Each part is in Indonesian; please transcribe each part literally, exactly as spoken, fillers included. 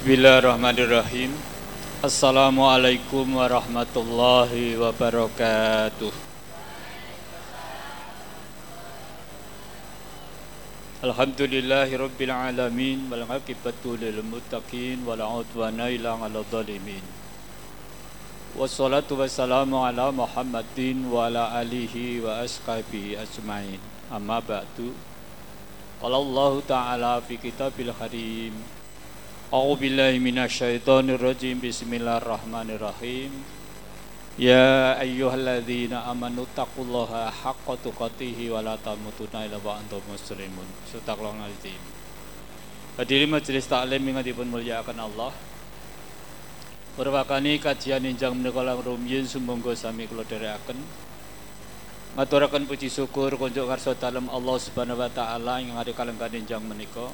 Bismillahirrahmanirrahim. Assalamualaikum warahmatullahi wabarakatuh. Alhamdulillahirabbil alamin wal aqibatu lil muttaqin wa la udwana illa 'alal zalimin. Wassalatu wassalamu ala Muhammadin wa ala alihi wa ashabihi ajmain. Amma ba'du. Qala Allahu ta'ala fi kitabil karim. A'udzu billahi minasyaitonir rajim. Bismillahirrahmanirrahim. Ya ayyuhalladzina amanu taqullaha haqqa tuqatih wa la tamutunna illa wa antum muslimun. Surah Al-Azim. Hadirin majelis taklim ingkang dipunmulyakaken Allah. Purwakani kajian injang menika langkung rumiyin sumangga sami kula dherekaken. Ngaturaken puji syukur kunjuk karsa dalem Allah Subhanahu wa taala ing ngarep kalenggan injang menika.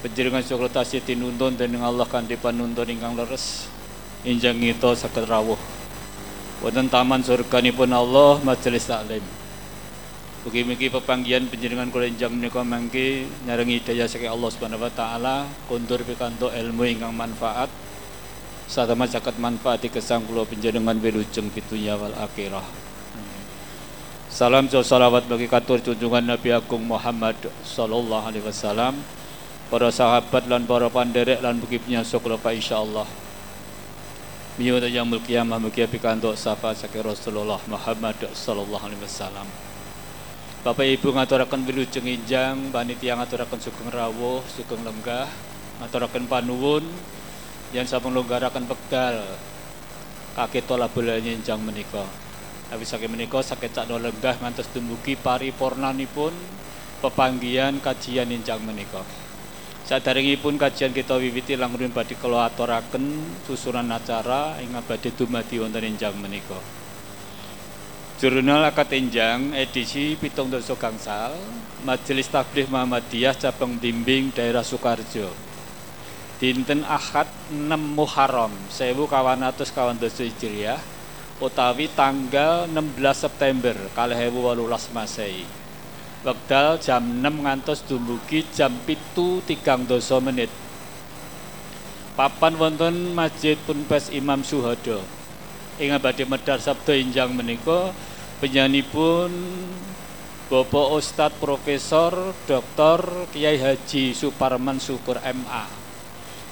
Penjenengan syukur tasih tinuntun dening Allah kanthi panuntun ingkang leres injang kita saged rawuh wonten taman surganipun Allah majelis taklim. Mugi-mugi pepanggihan penjenengan kula injang menika mangke nyarengi hidayah saking Allah Subhanahu wa taala kundur pikantuk ilmu ingkang manfaat sadama saged manfaati gesang kula penjenengan wilujeng pitunya wal akhirah. Salam sholawat bagi katur junjungan Nabi Agung Muhammad sallallahu alaihi wasallam, para sahabat lan para panderek lan bukipnya soklapa insyaallah. Miyuda yaumul qiyamah mugia pikantuk safa saking Rasulullah Muhammad sallallahu alaihi wasallam. Bapak Ibu ngaturaken wilujeng enjang, panitia ngaturaken sugeng rawuh, sugeng lenggah, ngaturaken panuwun yen sampun longgaraken pekdal kaki tolabul enjang menika. Awit saking menika saged cakna lenggah ngantos dumugi paripurnanipun pepanggihan kajian enjang menika. Saderengipun kajian kita wiwiti langkung badhe kula aturaken susunan acara ingkang badhe dumadi wonten enjang menika. Jurnal Akad Enjang edisi pitung dasa gangsal Majelis Tabligh Muhammadiyah Cabang Blimbing Daerah Sukoharjo. Dinten Ahad enem Muharram seribu delapan ratus kawan dosa Hijriah utawi tanggal enam belas September dua ribu wolulas Masehi. Wekdal jam enam ngantos dumugi jam pitu tigang dasa menit. Papan wonten Masjid Ponpes Imam Syuhada. Ing badhe medhar sabda enjang menika panjenenganipun Bapak Ustaz Profesor Doktor Kiai Haji Suparman Syukur M A.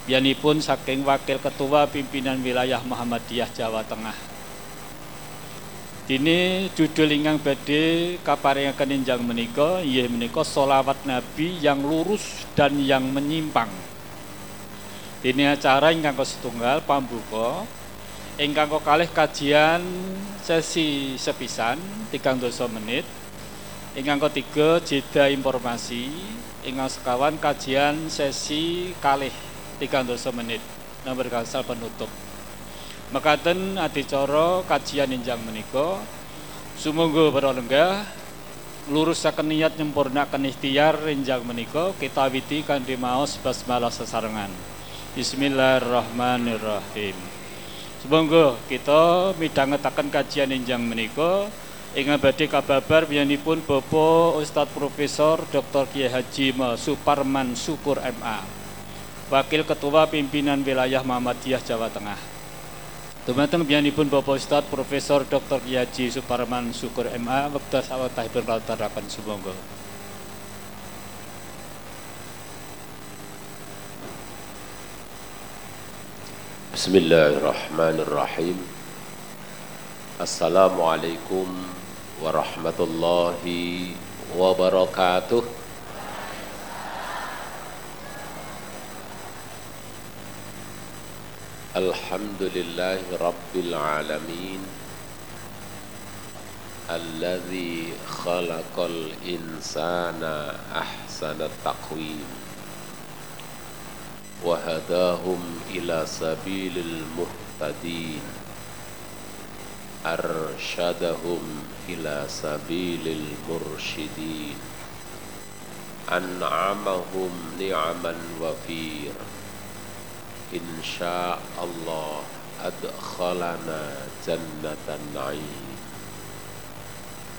Yanipun saking Wakil Ketua Pimpinan Wilayah Muhammadiyah Jawa Tengah. Dene judul ingkang badhe kaparingaken enjang menika inggih menika Sholawat Nabi yang lurus dan yang menyimpang. Dene acara ingkang setunggal pambuka ingkang kalih kajian sesi sepisan tigang dasa menit. Ingkang ketiga jeda informasi ingkang sekawan kajian sesi kalih tigang dasa menit. Nomor gangsal penutup. Mekaten adicara kajian enjang menika sumangga para lenggah lurusaken niat nyempurnakaken ikhtiar enjang menika kita witi kanthi maos basmalah sesarengan. Bismillahirrahmanirrahim. Sumangga kita midhangetaken kajian enjang menika ingkang badhe kababar piyambakipun Bapak Ustaz Profesor Doktor Kiai Haji Suparman Syukur M A, Wakil Ketua Pimpinan Wilayah Muhammadiyah Jawa Tengah. Dumateng piyambakipun Bapak Ustaz Profesor Doktor Kiai Haji Suparman Syukur M A wekdal sawetahipun kalarapan sumangga. Bismillahirrahmanirrahim. Assalamualaikum warahmatullahi wabarakatuh. Alhamdulillahi Rabbil Alamin Alladzi khalaqal insana ahsana taqwim wa hadahum ila sabilil muhtadin arsyadahum ila sabilil mursyidin an'amahum ni'aman wafir insya Allah adkhalana jannatan na'im.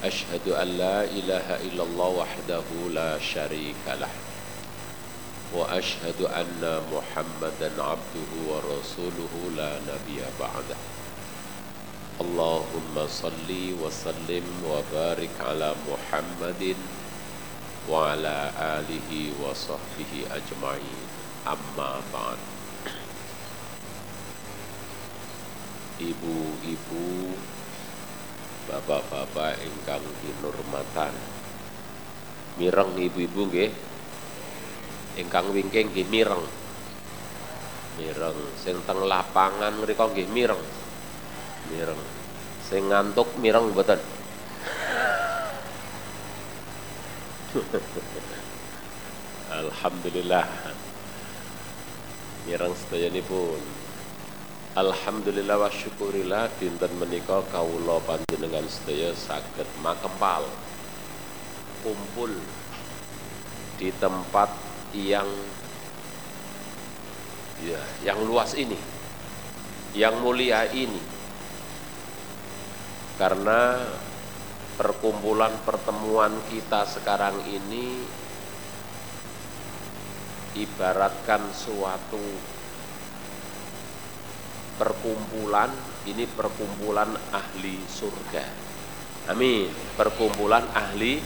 Asyhadu an la ilaha illallah wahdahu la syarika lah وأشهد أن محمدا عبده ورسوله لا نبي بعده اللهم صل وسلم وبارك على محمد وعلى آله وصحبه أجمعين أما بعد. Ibu-ibu, bapak-bapak ingkang dinurmatan, mireng ibu-ibu nggih, ingkang wingking nggih mireng, mireng. Sing teng lapangan mriku nggih mireng, mireng. Sing ngantuk mireng mboten. Alhamdulillah, mireng sedayanipun. Alhamdulillah wa syukurillah dinten menika kawula panjenengan sedaya saged makempal kumpul di tempat yang ya yang luas ini, yang mulia ini. Karena perkumpulan pertemuan kita sekarang ini ibaratkan suatu perkumpulan, ini perkumpulan ahli surga. Amin. Perkumpulan ahli.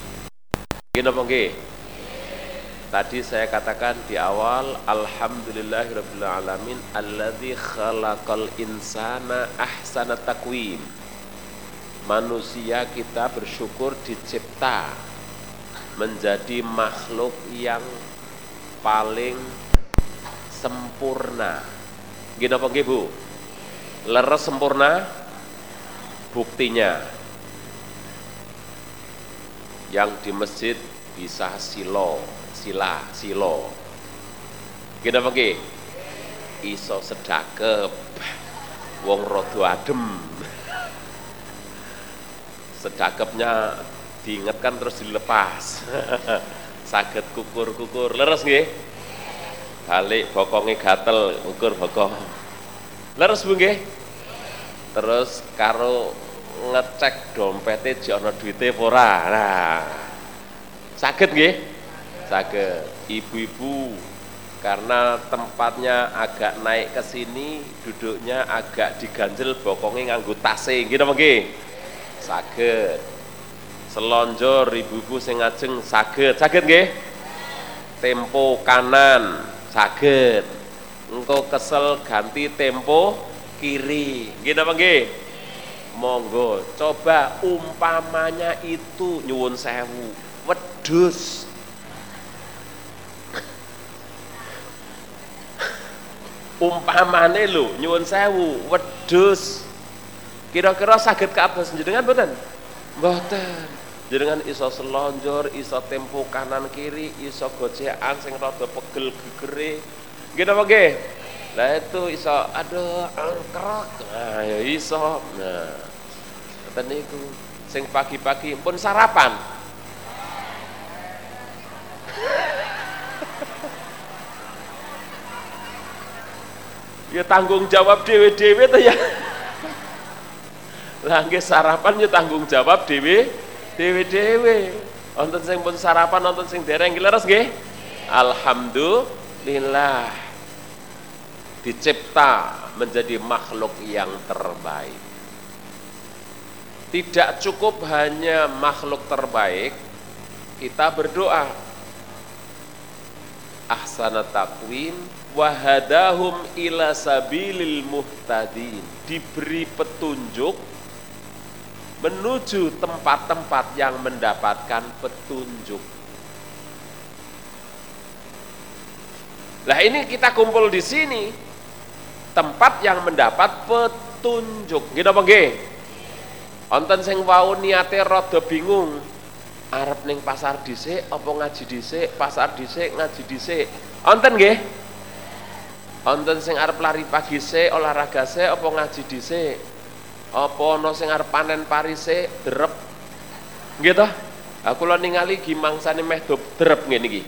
Nggih napa nggih? Tadi saya katakan di awal, alhamdulillahirabbil alamin allazi khalaqal insana ahsana taqwim. Manusia kita bersyukur dicipta menjadi makhluk yang paling sempurna. Nggih napa nggih, Bu? Leres sempurna, buktinya yang di masjid bisa silo, sila, silo. Gimana pake? Iso sedakep, wong rodo adem. Sedakepnya diingatkan terus dilepas, saged kukur-kukur, leres nggih? Balik bokonge gatel, ukur bokong. Leres Bu nggih. Terus karo ngecek dompete jek ana duite apa ora. Nah. Saged nggih? Saged. Ibu-ibu karena tempatnya agak naik ke sini, duduknya agak diganjel bokonge nganggo tase. Nggih napa nggih? Saged. Selonjor ibu-ibu sing ngajeng saged. Saged nggih? Tempo kanan saged. Engko kesel ganti tempo kiri. Nggih napa nggih? Monggo coba umpamanya itu nyuwun sewu wedhus. Umpamane lho nyuwun sewu wedhus. Kira-kira saged kados njenengan mboten? Mboten. Jenengan iso selonjor, iso tempo kanan kiri, iso gocekan sing rada pegel gegere. Gini apa gini? Nah itu iso, aduh, angkrok. Nah ya iso. Nah, kata niku, sing pagi-pagi pun sarapan. Ya tanggung jawab dewe-dewe tuh ya. Lah nggih sarapan ya tanggung jawab dewe, dewe-dewe. Wonten sing pun sarapan, wonten sing dereng leres nggih. Alhamdulillah. Dicipta menjadi makhluk yang terbaik. Tidak cukup hanya makhluk terbaik, kita berdoa ahsana taqwim wa hadahum ila sabilil muhtadin, diberi petunjuk menuju tempat-tempat yang mendapatkan petunjuk. Lah ini kita kumpul di sini, tempat yang mendapat petunjuk. Nggih napa nggih? Wonten sing wau niate rada bingung, arep ning pasar dhisik apa ngaji dhisik, pasar dhisik ngaji dhisik. Wonten nggih? Wonten sing arep lari pagi sik, olahraga sik apa ngaji dhisik? Apa ana sing arep panen pari sik, derep. Nggih to? Ha kula ningali gi mangsane meh derep ngene iki.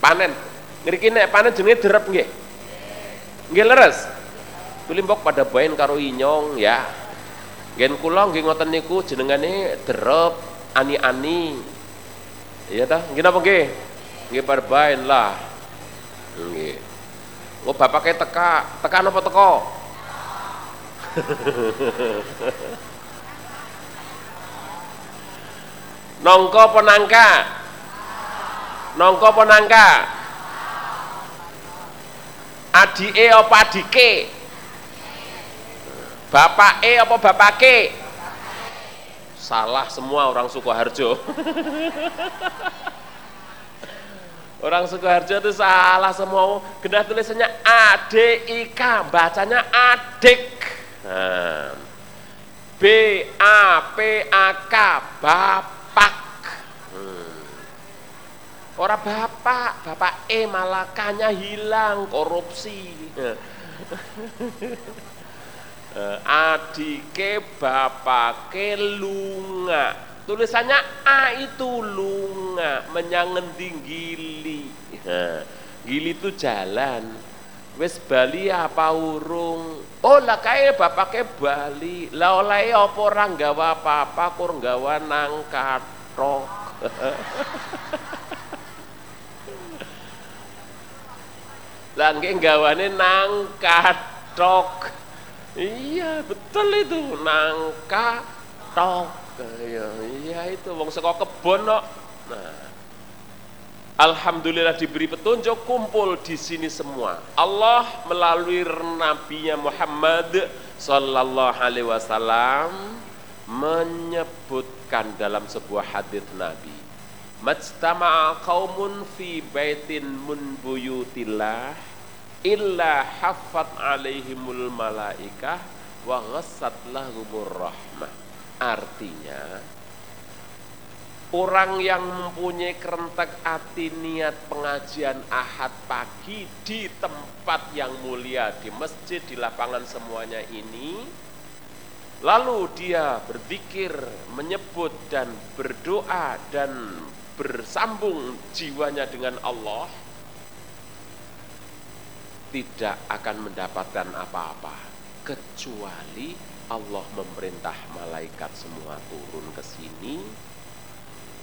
Panen. Ngriki nek panen jenenge derep nggih. Nggih leres. Tulimbok pada bain karo inyong ya. Gen kula nggih ngoten niku jenengane derep ani-ani. Iya ta? Nggih napa nggih? Nggih parbain lah. Nggih. Lo bapake teka, tekan apa teko? Nongko penangka. Nongko penangka. Adike apa adike? Bapake apa bapake? Salah semua orang Sukoharjo. Orang Sukoharjo itu salah semua. Genah tulisannya A D I K, bacanya adik. Nah. B A P A K, bapak. Hmm. Orang bapak, bapak E malah kanya hilang, korupsi. Adike bapake lunga. Tulisannya A itu lunga, menyangending gili. Nah, gili itu jalan. Wis Bali apa urung? Oh lah kae bapake Bali. Lah oleh apa ora nggawa apa-apa, kur nggawa nang kathok. Lah nggih nggawane nang kathok. Iya, betul itu nang kathok. Ya, iya itu wong saka kebon kok. Nah. Alhamdulillah diberi petunjuk kumpul di sini semua. Allah melalui Nabi-Nya Muhammad sallallahu alaihi wasallam menyebutkan dalam sebuah hadis Nabi. Majtama'a qaumun fi baitin mun buyutillah illa haffat alaihimul malaikah wa ghassat lahumur rahmah. Artinya orang yang mempunyai kerentek hati niat pengajian Ahad Pagi di tempat yang mulia, di masjid, di lapangan semuanya ini, lalu dia berzikir, menyebut dan berdoa dan bersambung jiwanya dengan Allah, tidak akan mendapatkan apa-apa kecuali Allah memerintah malaikat semua turun ke sini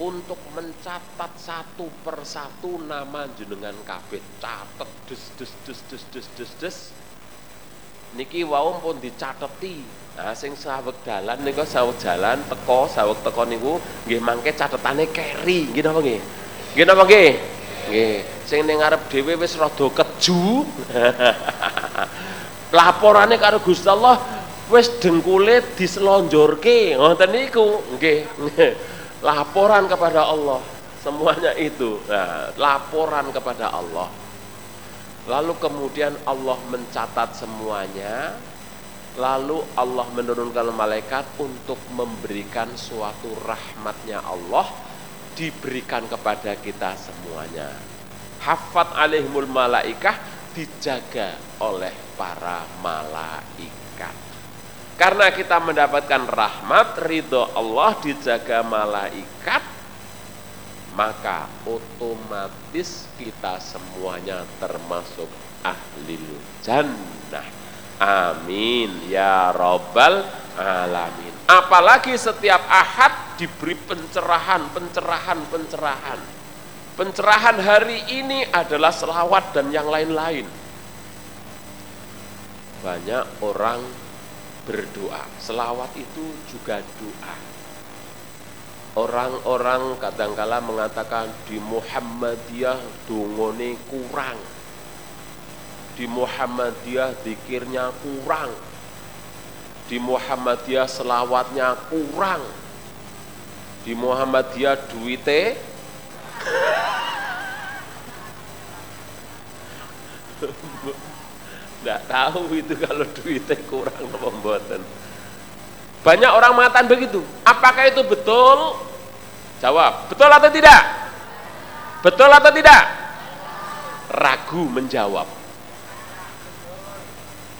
untuk mencatat satu persatu nama jenengan kabeh. Catet dus dus dus dus dus dus dus. Niki wau pun dicateti. Nah, sing saweg dalan nika saweg jalan teko, saweg teko niku nggih mangke catetane keri. Nggih napa nggih? Nggih napa nggih? Nggih. Sing ning ngarep dhewe wis rada keju. Laporane karo Gusti Allah wis dengkule diselonjorke ngoten niku nggih. Laporan kepada Allah semuanya itu. Nah, laporan kepada Allah. Lalu kemudian Allah mencatat semuanya. Lalu Allah menurunkan malaikat untuk memberikan suatu rahmatnya Allah diberikan kepada kita semuanya. Haffat alaihimul malaikah, dijaga oleh para malaikat. Karena kita mendapatkan rahmat, ridho Allah, dijaga malaikat, maka otomatis kita semuanya termasuk ahlil jannah. Amin ya rabbal alamin. Apalagi setiap Ahad diberi pencerahan, pencerahan, pencerahan. Pencerahan hari ini adalah selawat dan yang lain-lain. Banyak orang berdoa, selawat itu juga doa. Orang-orang kadangkala mengatakan di Muhammadiyah dongone kurang, di Muhammadiyah zikirnya kurang, di Muhammadiyah selawatnya kurang, di Muhammadiyah duite nggak tahu itu kalau duitnya kurang apa mboten. Banyak orang mengatakan begitu. Apakah itu betul? Jawab, betul atau tidak? Betul atau tidak? Ragu menjawab.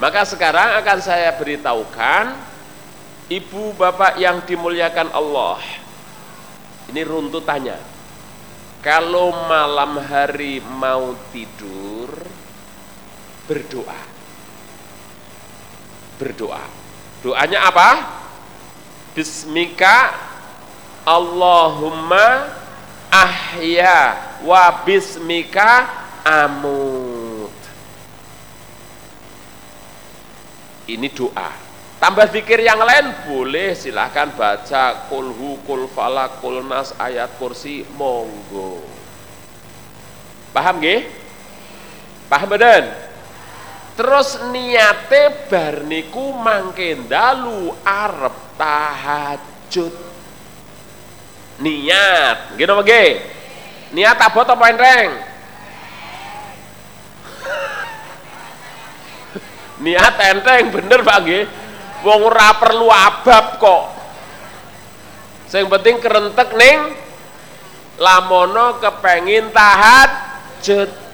Maka sekarang akan saya beritahukan ibu bapak yang dimuliakan Allah. Ini runtutannya. Kalau malam hari mau tidur, berdoa. Berdoa. Doanya apa? Bismika Allahumma ahya wa bismika amu. Ini doa. Tambah zikir yang lain boleh, silahkan baca kulhu, kul falak, kul nas, ayat kursi, monggo. Paham nggih? Paham mboten? Terus niate bar niku mangke dalu arep tahajud. Niat, nggih napa nggih? Niat abot apa enreng? Niat enteng bener Pak nggih. Wong ora perlu abab kok. Sing penting kerentek ning lamono kepengin tahajud.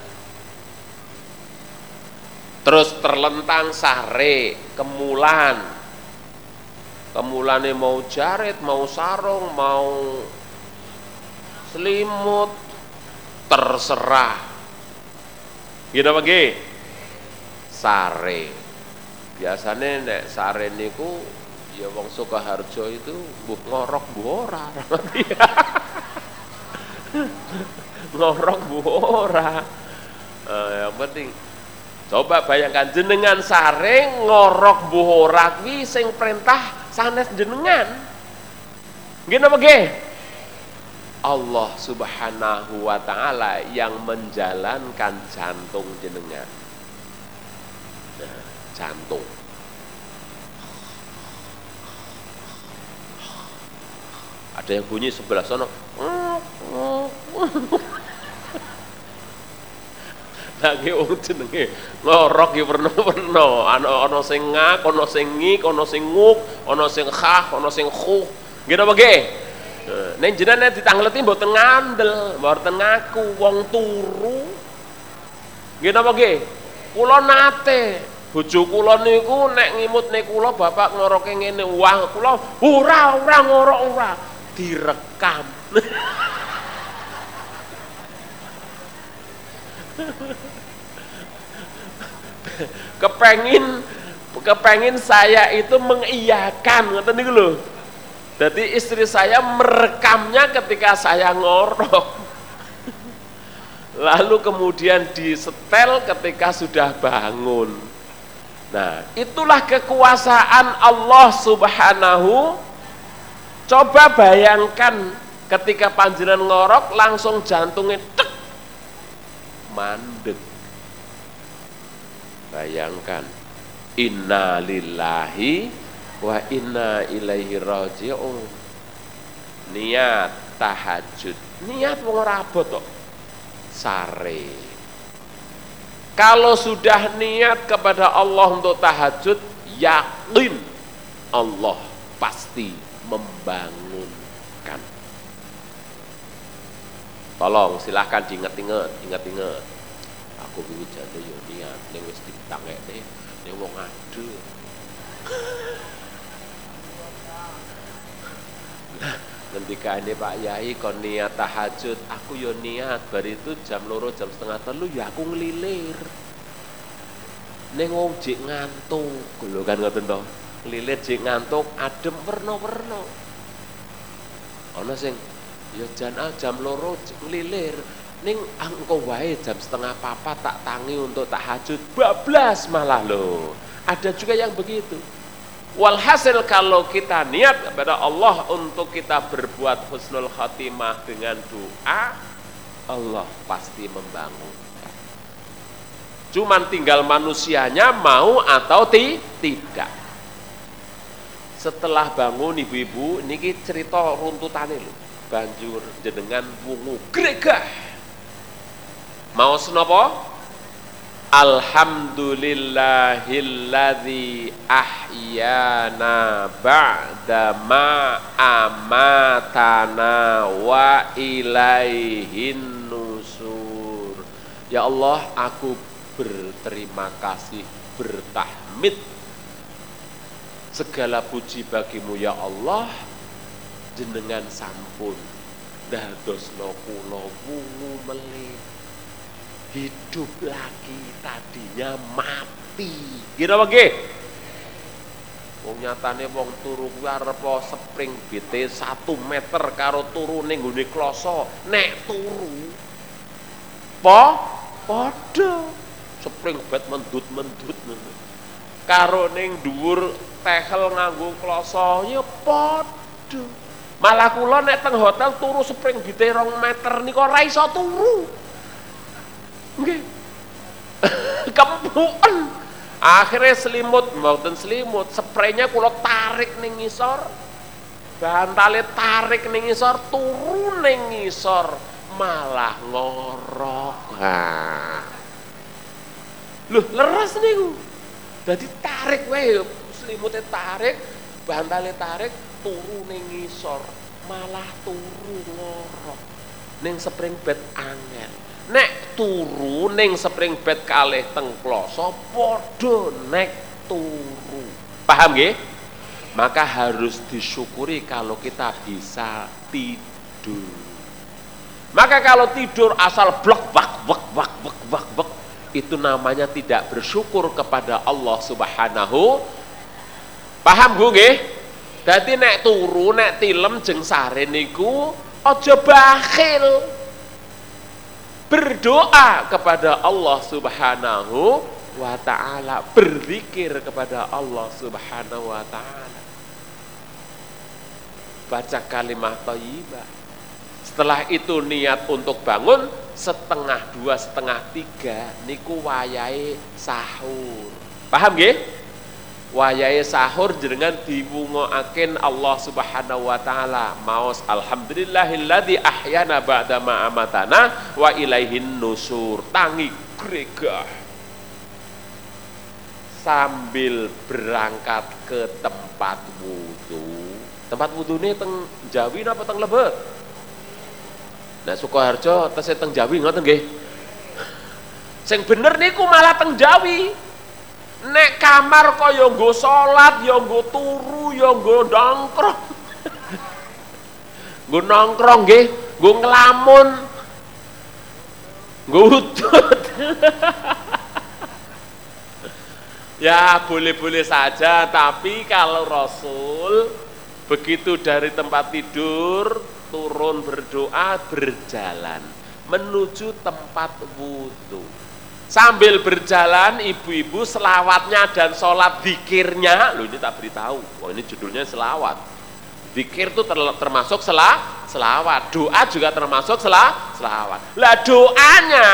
Terus terlentang sare, kemulan. Kemulane mau jarit, mau sarung, mau selimut, terserah. Gini apa nggih? Sare. Biasane nek sare niku ya wong Sukoharjo itu mbuh ngorok mbuh ora. Ngorok mbuh ora. Eh, yang penting coba bayangkan jenengan sare ngorok mbuh ora kuwi sing perintah sanes jenengan. Nggih napa nggih? Allah Subhanahu wa taala yang menjalankan jantung jenengan. Nah, jantung. Ada yang bunyi sebelah sana. Lagi urut jenenge ngorok ya perno-perno, ana ana sing ngak, ana sing ngik, ana sing nguk, ana sing khah, ana sing khu. Nggih napa nggih? Nek jenengan ditangleti mboten ngandel, mboten ngaku wong turu. Nggih napa nggih? Kula nate, bojo kula niku nek ngimutne kula bapak ngoroke ngene, wah kula ora ora ngorok ora, direkam. kepengin kepengin saya itu mengiyakan, ngoten niku lho. Jadi istri saya merekamnya ketika saya ngorok. Lalu kemudian disetel ketika sudah bangun. Nah, itulah kekuasaan Allah Subhanahu. Coba bayangkan ketika panjenengan ngorok langsung jantungnya tek mandek. Bayangkan, inna lillahi wa inna ilaihi raji'un. Niat tahajud, niat wong ora abot kok. Sare. Kalau sudah niat kepada Allah untuk tahajud, yakin Allah pasti membangunkan. Tolong silahkan diinget-inget, inget-inget. Aku kudu jane yo niat ning wis ditangekne ning wong adu. Nah, ngendikane Pak Yai kon niat tahajud, aku yo niat bar itu jam loro jam setengah telu ya aku ngelilir. Ning wong jek ngantuk, lho kan ngoten to. Ngelilir jek ngantuk adem werna-werna. Ana sing ya jan ah jam loro ngelilir ning angko wae jam setengah papat tak tangi untuk tahajud bablas malah lho. Ada juga yang begitu. Walhasil kalau kita niat kepada Allah untuk kita berbuat husnul khatimah dengan doa, Allah pasti membangunkan. Cuman tinggal manusianya mau atau ti, tidak. Setelah bangun ibu-ibu, niki cerita runtutane lho. Banjur jenengan wungu gregah. Maos napa? Alhamdulillahilladzi ahyana ba'dama amatana wa ilaihin nusur. Ya Allah, aku berterima kasih, bertahmid. Segala puji bagimu ya Allah. Jenengan sampun dadosno kula wungu melih hidup lagi, tadinya mati. Gimana nggih? Wong nyatane wong turu kuwi arep spring bete satu meter karo turu ning nggone kloso, nek turu po padha spring bet mendut-mendut. karo ning dhuwur tehel nganggo kloso ya padha. Malah kula nek teng hotel turu spring bite dua meter niku ora iso turu. Nggih. Kempuken. Akhire selimut, mboten selimut, spraynya kula tarik ning ngisor. Bantale tarik ning ngisor, turu ning ngisor, malah ngorok. Ha. Lho, leres niku. Dadi tarik wae, selimute tarik, bantale tarik, turu ning ngisor, malah turu ngorok. Ning spring bed angel. Nek turu ning spring bed kalih teng kloso padha nek turu. Paham nggih? Maka harus disyukuri kalau kita bisa tidur. Maka kalau tidur asal blok wak wak wak wak wak wak itu namanya tidak bersyukur kepada Allah Subhanahu. Paham gue nggih? Dadi nek turu nek tilem jeng sare niku aja bakhil. Berdoa kepada Allah Subhanahu wa taala, berzikir kepada Allah Subhanahu wa taala. Baca kalimat thayyibah. Setelah itu niat untuk bangun setengah dua setengah tiga niku wayahe sahur. Paham nggih? Wayahe sahur jenengan diwungoaken Allah Subhanahu wa taala. Maos alhamdulillahilladzi ahyana ba'da ma amatana wa ilaihin nusur. Tangi gregah. Sambil berangkat ke tempat wudu. Tempat wudune teng Jawi napa teng Lebet? Nah Sukoharjo tesih teng Jawi ngoten nggih. Sing bener niku malah teng Jawi. Nek kamar kok ya nggo salat, ya nggo turu, ya nggo nongkrong. Nggo nongkrong nggih, nggo ngelamun. Nggo udut. Ya, boleh-boleh saja, tapi kalau Rasul begitu dari tempat tidur turun berdoa, berjalan menuju tempat wudu. Sambil berjalan ibu-ibu selawatnya dan sholat dzikirnya, loh ini tak beritahu, oh ini judulnya selawat. Dzikir itu termasuk sela, selawat, doa juga termasuk sela, selawat. Lah doanya,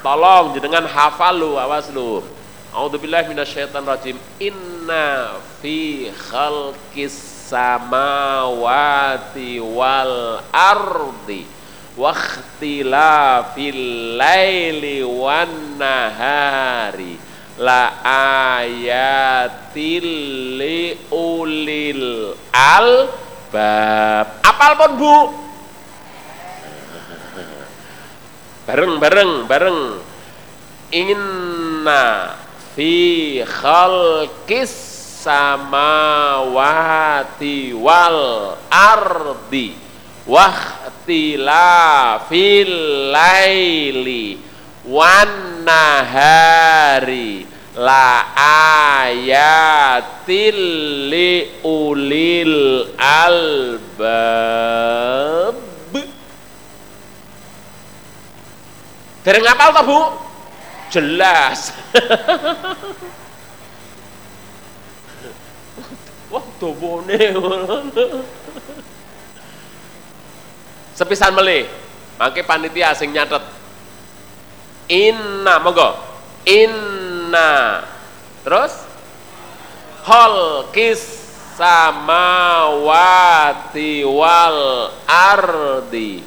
tolong jenengan hafal lo, awas lo. A'udzubillahi minasyaitonirrajim. Inna fi khalqis samawati wal ardi. Wakhtilafil laili wan nahari la ayatil li ulil albab. Apal pun Bu? Bareng-bareng, bareng. Inna fi khalqis samawati wal ardi wa tilafil laili wan nahari la ayatil li ulil albab. Dereng hafal ta Bu? Jelas. Wah dobone ngono. Sepisan melih, mangke panitia sing nyatet. Inna, monggo. Inna. Terus khalqis samawati wal ardi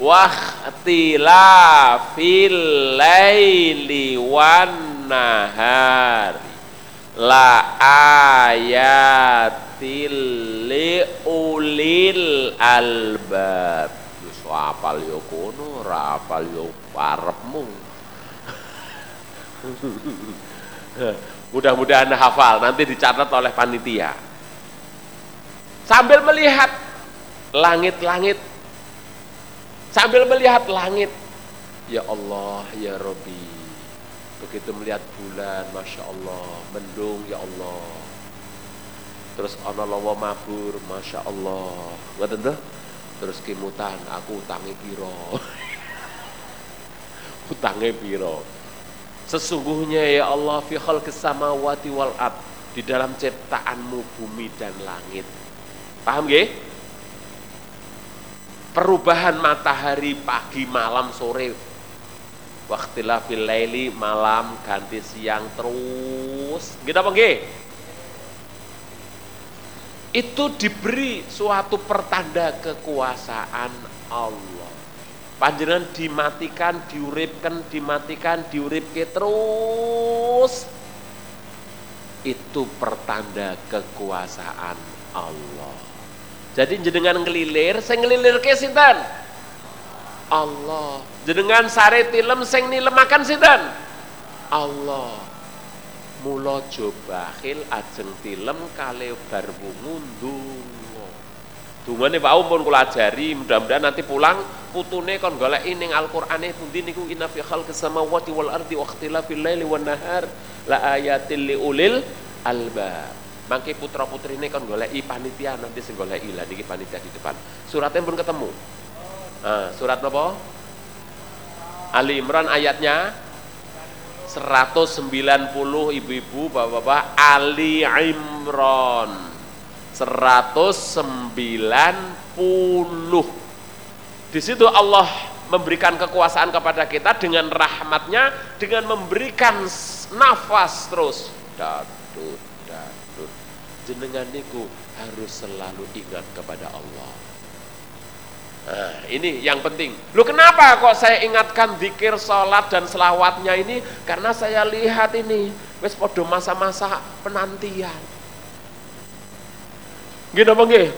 wakhtilafil laili wan nahari la ayatil li ulil albab. Apal yo kono, ora apal yo parepmu. Mudah-mudahan hafal, nanti dicatat oleh panitia. Sambil melihat langit-langit. Sambil melihat langit. Ya Allah, ya Rabbi. Begitu melihat bulan, Masya Allah. Mendung, ya Allah. Terus ana lawa mabur, Masya Allah. Ngoten to? Terus kemutan aku utange piro. Utange piro. Sesungguhnya ya Allah fi khalqis samawati wal ard di dalam ciptaanmu bumi dan langit. Paham nggih? Perubahan matahari pagi, malam, sore, waktilafil laili, malam ganti siang terus. Nggih apa nggih? Itu diberi suatu pertanda kekuasaan Allah. Panjenengan dimatikan, diuripkan, dimatikan, diuripkan terus. Itu pertanda kekuasaan Allah. Jadi jenengan ngelilir, sing ngelilirke sinten? Allah. Jenengan sare tilem, sing nilemaken sinten? Allah. Mula jobahil ajeng tilem kalih bar wungu ndonga. Dungane Pak Om pun kula ajari, mudah-mudahan nanti pulang putune kon goleki ning Al-Qur'ane pundi niku inna fi khalqis samawati wal ardi wa ikhtilafil laili wan nahar la ayatil liulil albab. Mangke putra-putrine kon goleki panitia nanti sing goleki lha niki panitia di depan. Suratnya pun ketemu. Ah, surat napa? Ali Imran ayatnya seratus sembilan puluh, ibu-ibu, bapak-bapak, Ali Imran seratus sembilan puluh. Di situ Allah memberikan kekuasaan kepada kita dengan rahmatnya, dengan memberikan nafas terus. Dadut, dadut. Jenengan niku harus selalu ingat kepada Allah. Nah, ini yang penting. Loh, kenapa kok saya ingatkan zikir, sholat, dan selawatnya ini? Karena saya lihat ini wis podo masa-masa penantian. Nggih napa nggih?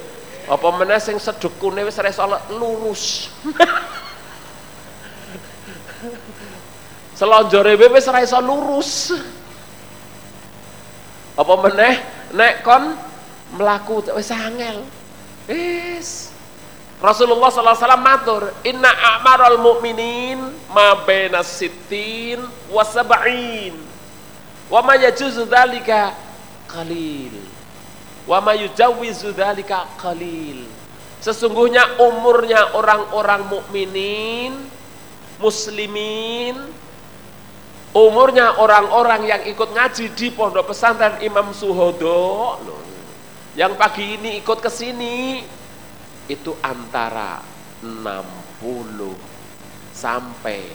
Apa meneh sing sedekune wis ra salat lurus. Selonjore wis ra iso lurus. Apa meneh nek kon mlaku wis angel. Wis Rasulullah sallallahu alaihi wasallam matur, inna a'maral mu'minin ma baina sittin wa sab'in wa ma yajuzu dzalika qalil wa ma yujawizu dzalika qalil. Sesungguhnya umurnya orang-orang mukminin muslimin, umurnya orang-orang yang ikut ngaji di pondok pesantren Imam Syuhada yang pagi ini ikut ke sini, itu antara enam puluh sampai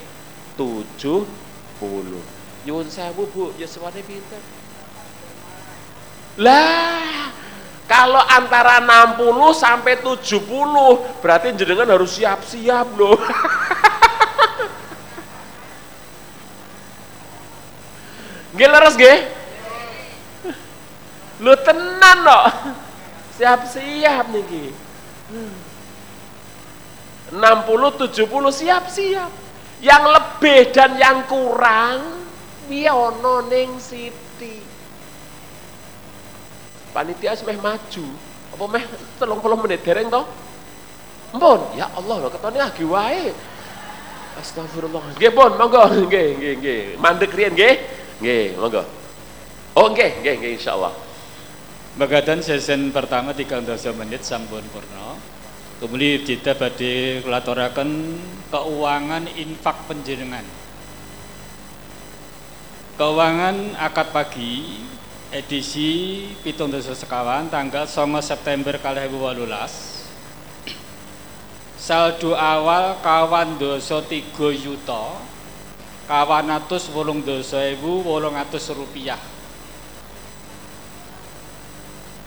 tujuh puluh. Nyuwun sewu Bu, ya sewane pinten? Lah, kalau antara enam puluh sampai tujuh puluh berarti jenengan harus siap-siap loh. Nggih leres nggih? Lu tenan kok. Siap-siap niki. enam puluh, tujuh puluh siap-siap. Yang lebih dan yang kurang piye ana ning siti. Panitia wis meh maju. Apa meh telung puluh menit dereng to? Ampun, ya Allah lho ketone agi wae. Astagfirullah. Nggih, pun monggo nggih nggih nggih. Mandeg riyen nggih? Nggih, monggo. Oh nggih nggih nggih insyaallah. Bagadan season pertama tiga puluh menit sampun purna. Kemudian kita badhe kulaturaken keuangan infak penjenengan. Keuangan akad pagi edisi pitung dasa sekawan tanggal songo September dua ribu delapan belas. Saldo awal kawan dasa tiga yuta kawan atus wolung dasa ewu wolung atus rupiah.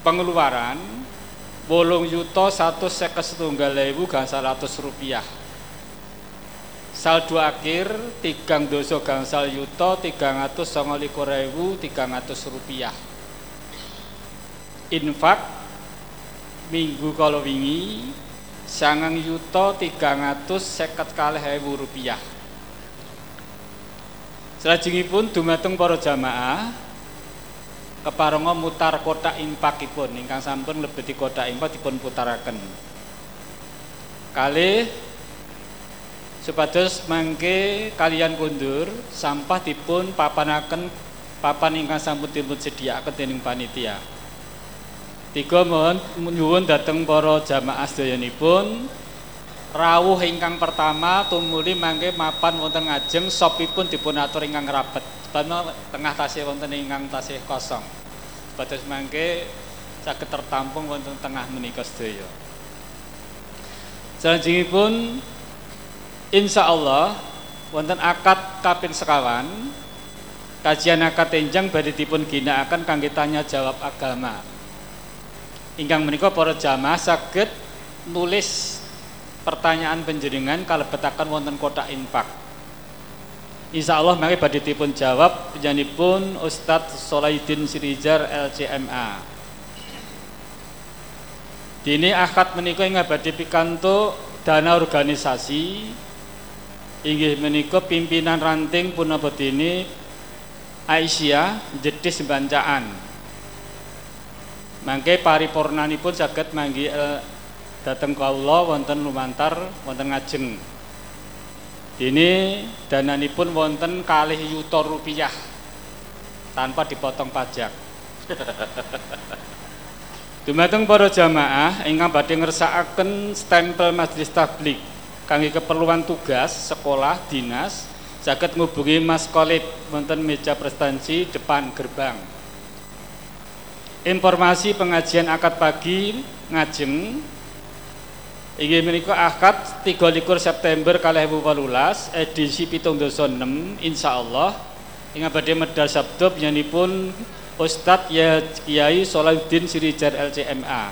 Pengeluaran bolong yuto satu seket setunggal lewu gangsal ratus rupiah. Saldo akhir tigang doso gangsal yuto tigang atus songo likur lewu tigang atus rupiah. Infak minggu kalau wingi sangang yuto tigang atus seket kalih ewu rupiah. Selajengipun dumateng para jamaah keparenga mutar kotak impakipun ingkang sampun lebeti kotak impak dipun putaraken kalih supados mangke kalian kundur sampah dipun papanaken papan ingkang sampun dipun sediakaken dening panitia. Tiga mohon nyuwun dhateng para jamaah sedayanipun rawuh ingkang pertama tumuli mangke mapan wonten ngajeng sopipun dipun atur ingkang rapet. Tengah tasih wonten ingkang tasih kosong. Batas mangke saged tertampung wonten tengah menika sedaya. Salajengipun insyaallah wonten akad kaping sekawan kajian akad enjang badhe dipun ginakaken kangge tanya jawab agama. Ingkang menika para jamaah saged nulis pertanyaan panjenengan kalebetaken wonten kotak infak. Insyaallah mangke badhe dipun jawab panjenenganipun Ustaz Shalahuddin Sirijar L C M A. Dene akad menika ing badhe pikantuk dana organisasi inggih menika pimpinan ranting punapa dene Aisyah Jedis Bancaan. Mangke paripurnanipun saged manggi dhateng kawula wonten lumantar wonten ngajeng. Dene dananipun wonten kalih yuta rupiah tanpa dipotong pajak. Dumateng para jamaah ingkang badhe ngersakaken stempel majelis tabligh kangge keperluan tugas sekolah dinas saged ngubungi Mas Khalid wonten meja prestansi depan gerbang. Informasi pengajian akad pagi ngajeng inggih menika akad tiga likur September dua ribu wolulas edisi pitung dasa enem insyaallah ing badhe medal sabda panjenenganipun Ustadz ya Kiai Shalahuddin Sirijar L C M A,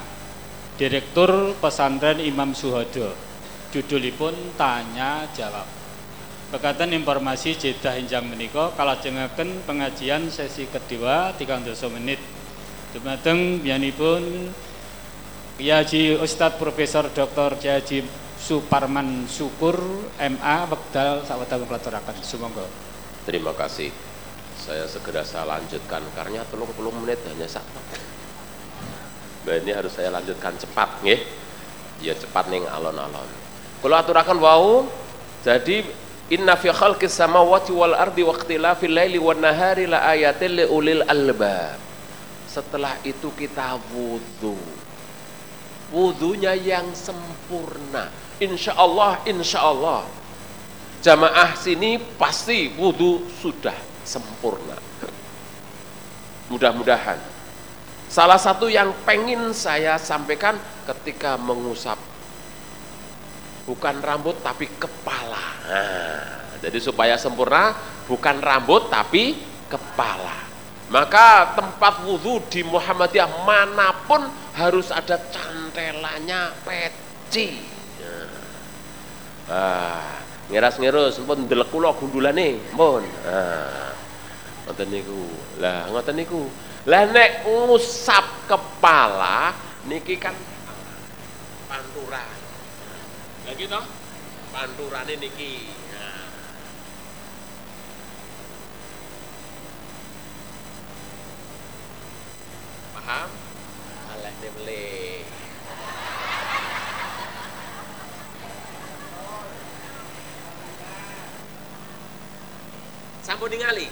Direktur Pesantren Imam Syuhada. Judulipun tanya jawab. Pekaten informasi jedah enjang menika kalajengaken pengajian sesi kedua tigang dasa menit. Dumateng biyanipun Kiai Ustadz Profesor Doktor K H Suparman Syukur M A wekdal sawetara klaturaken. Sumangga. Terima kasih. Saya segera saya lanjutkan karena telung puluh menit hanya satu. Nah, ini harus saya lanjutkan cepat nggih. Ya cepat ning alon-alon. Kula aturaken wau. Jadi inna fi khalqis samawati wal ardi waqtilafil laili wan nahari la ayatil li ulil albab. Setelah itu kita wudu. Wudunya yang sempurna. Insyaallah insyaallah. Jamaah sini pasti wudu sudah sempurna. Mudah-mudahan. Salah satu yang pengin saya sampaikan ketika mengusap bukan rambut tapi kepala. Nah, jadi supaya sempurna bukan rambut tapi kepala. Maka tempat wudu di Muhammadiyah manapun harus ada cantelannya peci. Ah, ngeras-ngerus pun delek kula gundulane pun. Ah. Ngoten niku. Lah ngoten niku. Lah nek ngusap kepala niki kan pantura. Lah iki to panturane niki. Nah. Paham? Alah dibeli. Sampun ningali.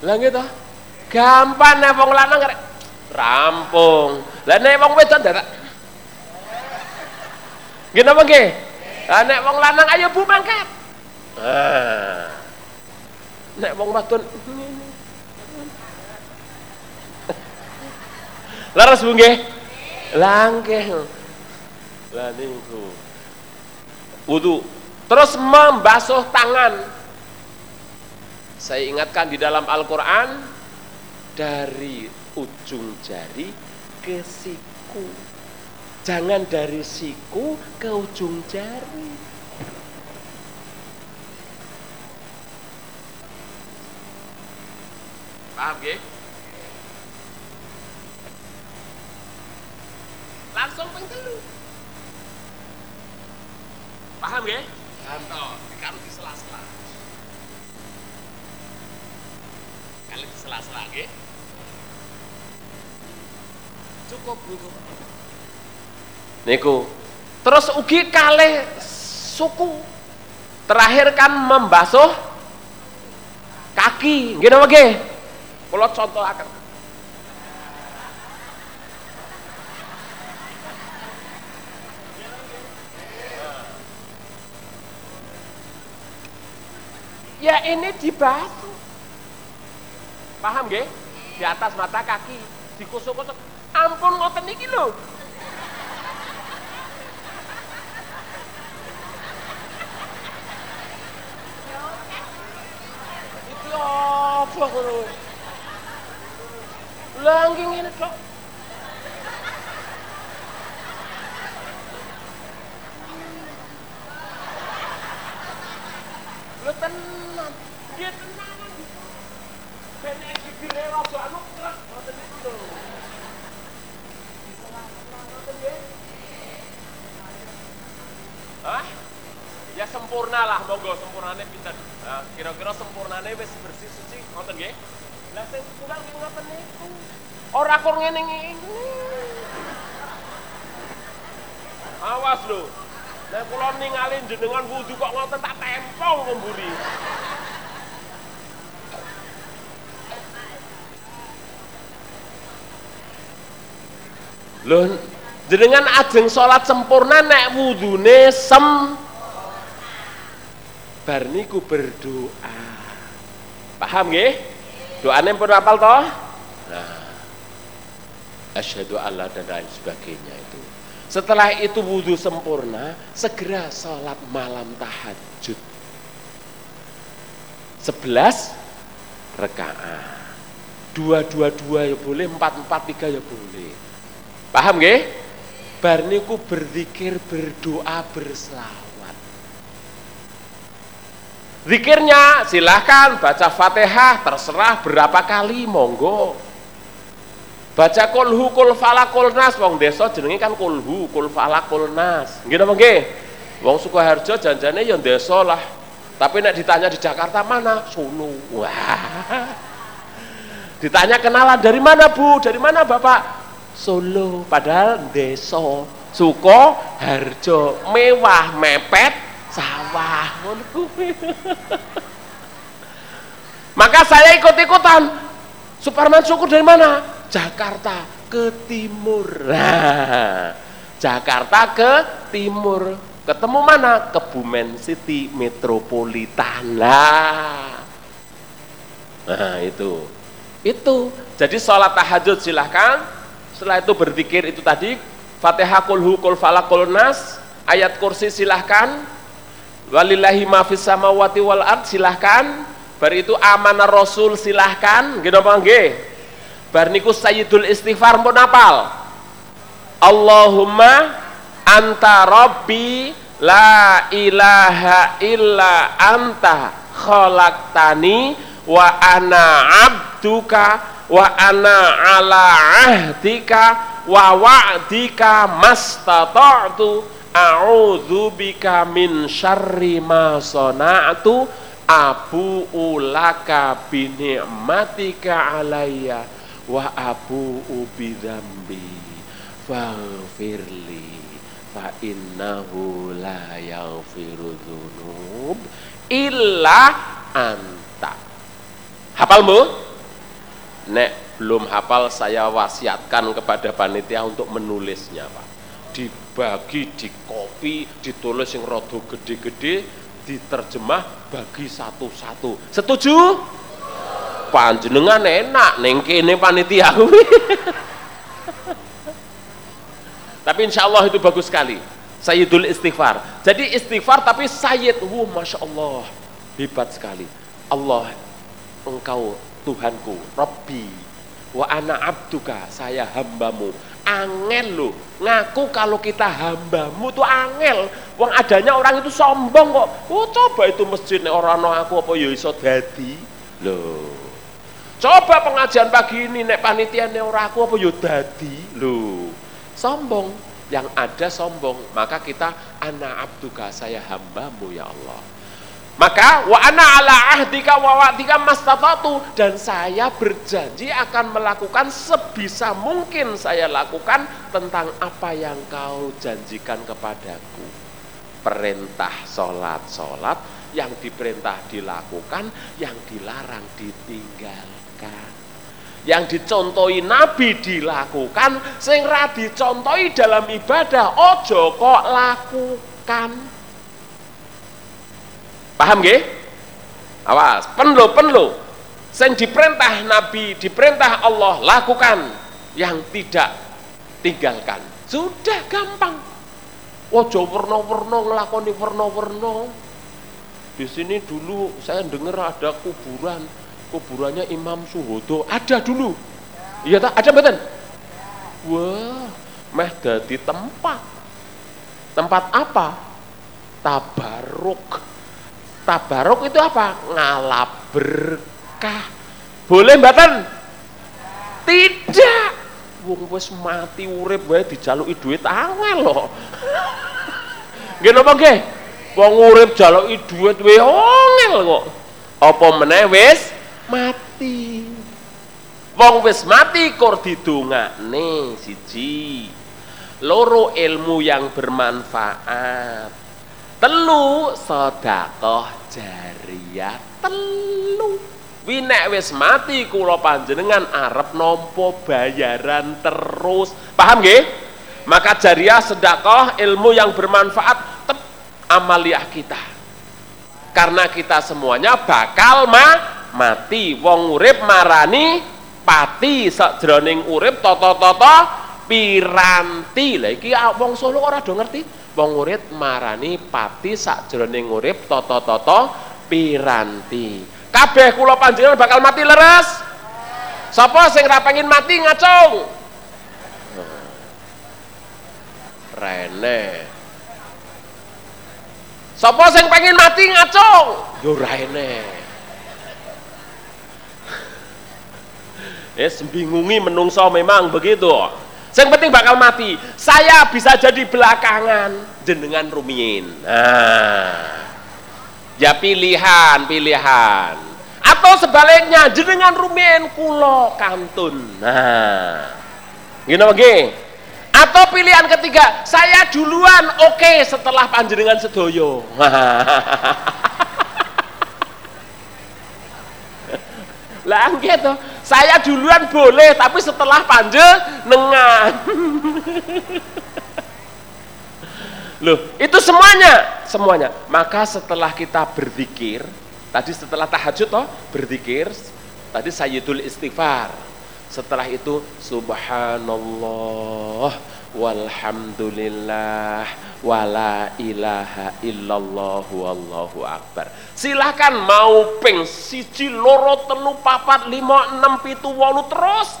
Lah nggih ta? Gampang nek wong lanang rek rampung. Lah nek wong wedok ndak. Nggih napa nggih? Lah nek wong lanang ayo Bu mangkat. Ah. Nek wong wadon ngene. Leres Bu nggih? Lah nggih. Lah niku. Wudu. Terus membasuh tangan. Saya ingatkan di dalam Al-Quran dari ujung jari ke siku, jangan dari siku ke ujung jari. Paham ya? Langsung pengtelu. Paham ya? Paham toh, dikaruh di sela-sela. Kali sela-sela nggih. Cukup niku. Niku. Terus ugi kalih suku. Terakhir kan membasuh kaki. Nggih napa nggih? Kula contohaken. ya ini dibasuh. Paham nggih? Di atas mata kaki, dikusuk-kusuk. Ampun ngoten iki lho. Iki opo ngono? Langgi ngene tok. Lu tenang, dia tenang. Benek dikire raja anu terus ngoten iki lho. Hah? Ya sempurnalah, monggo sempurnane pinten. Nah, kira-kira sempurnane wis bersih suci ngoten nggih. Lah sing kurang ki ngoten niku. Ora kok ngene iki. Awas lho. Nek kula ningali jenengan wudu kok ngoten tak tempong ngomburi. Lho, jenengan ajeng salat sempurna nek wudune sem bar niku berdoa. Paham nggih? Doane pun hafal to? Nah. Asyhadu alla dan lain sebagainya itu. Setelah itu wudu sempurna, segera sholat malam tahajud sebelas rakaat. dua dua dua ya boleh, empat empat tiga ya boleh. Paham nggih? Bar niku berzikir, berdoa, berselawat. Zikirnya silahkan baca Fatihah terserah berapa kali monggo. Baca kulhu kul falak kul nas, wong desa jenenge kan kulhu kul falak kul nas. Nggih napa nggih? Wong Sukoharjo janjane ya desa lah. Tapi nek ditanya di Jakarta mana? Solo. Wah. Ditanya kenalan dari mana, Bu? Dari mana, Bapak? Solo. Padahal desa Sukoharjo mewah mepet sawah ngono kuwi. Maka saya ikut-ikutan. Suparman Syukur dari mana? Jakarta ke timur. Nah, Jakarta ke timur. Ketemu mana? Kebumen City Metropolitan. Nah, nah itu. Itu. Jadi sholat tahajud silahkan. Setelah itu berzikir itu tadi. Fatihah kulhu kul falak kul nas. Ayat kursi silahkan. Walillahi mafis samawati wal ard silahkan. Bari itu amanah rasul silahkan. Gede apa nggih? Barniku Sayyidul Istighfar pun hafal. Allahumma anta rabbi la ilaha illa anta khalaqtani wa ana abduka wa ana ala ahdika wa wa'dika mastata'tu a'udzubika min syarri ma sana'tu abu'u laka bi ni'matika alayya wa abu ubi dzambi faghfirli fa innahu la yaghfiru dzunub illa anta. Hafalmu? Nek belum hafal saya wasiatkan kepada panitia untuk menulisnya, Pak. Dibagi, dikopi, ditulis yang rada gede-gede, diterjemah bagi satu-satu. Setuju? Panjenengan enak ning kene panitia kuwi. Tapi insyaallah itu bagus sekali. Sayyidul Istighfar. Jadi istighfar tapi sayyid, wuh masyaallah. Hebat sekali. Allah engkau Tuhanku, Rabbi wa ana abduka, saya hambamu. Angel loh, ngaku kalau kita hambamu tuh angel. Wong adanya orang itu sombong kok. Oh, coba itu masjid nek ora ana aku apa ya iso dadi. Loh. Coba pengajian pagi ini nek panitia nek ora aku apa ya dadi lho. Sombong, yang ada sombong. Maka kita ana abduka, saya hambamu ya Allah. Maka wa ana ala ahdika wa wa'dika mastata'tu, dan saya berjanji akan melakukan sebisa mungkin saya lakukan tentang apa yang kau janjikan kepadaku. Perintah salat-salat yang diperintah dilakukan, yang dilarang ditinggalkan. Yang dicontohi Nabi dilakukan, sing ra dicontohi dalam ibadah ojo kok lakukan. Paham nggih? Awas, penlo penlo. Yang diperintah Nabi, diperintah Allah, lakukan. Yang tidak, tinggalkan. Sudah gampang. Ojo werno-werno nglakoni werno-werno. Di sini dulu saya dengar ada kuburan, kuburannya Imam Syuhada. Ada dulu. Iya tak? Ada mboten? Wah, meh dadi tempat. Tempat apa? Tabaruk. Tabaruk itu apa? Ngalap berkah. Boleh mboten? Tidak. Wong wis mati urip wae dijaluki duit awel lho. Nggih napa nggih? Wong urip jaluki duit wae ongel kok. Apa meneh wis mati. Wong wis mati kor didongakne siji. Loro ilmu yang bermanfaat. Telu sedekah jariyah. Telu. Wi nek wis mati kula panjenengan arep nampa bayaran terus. Paham nggih? Maka jariyah, sedekah, ilmu yang bermanfaat tetep amaliah kita. Karena kita semuanya bakal ma mati. Wong urip marani pati sajroning urip toto-toto piranti. Lah iki wong Solo ora do ngerti. Wong urip marani pati sajroning urip toto-toto piranti. Kabeh kula panjenengan bakal mati leres. Sapa sing ora pengin mati ngacung. Rene. Sapa sing pengin mati ngacung? Yo rene. Yes, bingungi menungso memang begitu. Yang penting bakal mati. Saya bisa jadi belakangan jenengan rumiyin. Nah, ya pilihan, pilihan. Atau sebaliknya jenengan rumiyin kulo kantun. Nah, gini lagi. Atau pilihan ketiga, saya duluan oke okay, setelah panjenengan sedoyo. Lah gitu. Saya duluan boleh, tapi setelah panjenengan. Loh, itu semuanya, semuanya. Maka setelah kita berzikir, tadi setelah tahajud toh, berzikir, tadi Sayyidul Istighfar. Setelah itu subhanallah walhamdulillah wala ilaha illallah wallahu akbar. Silahkan mau ping siji loro telu papat lima enam pitu wolu terus.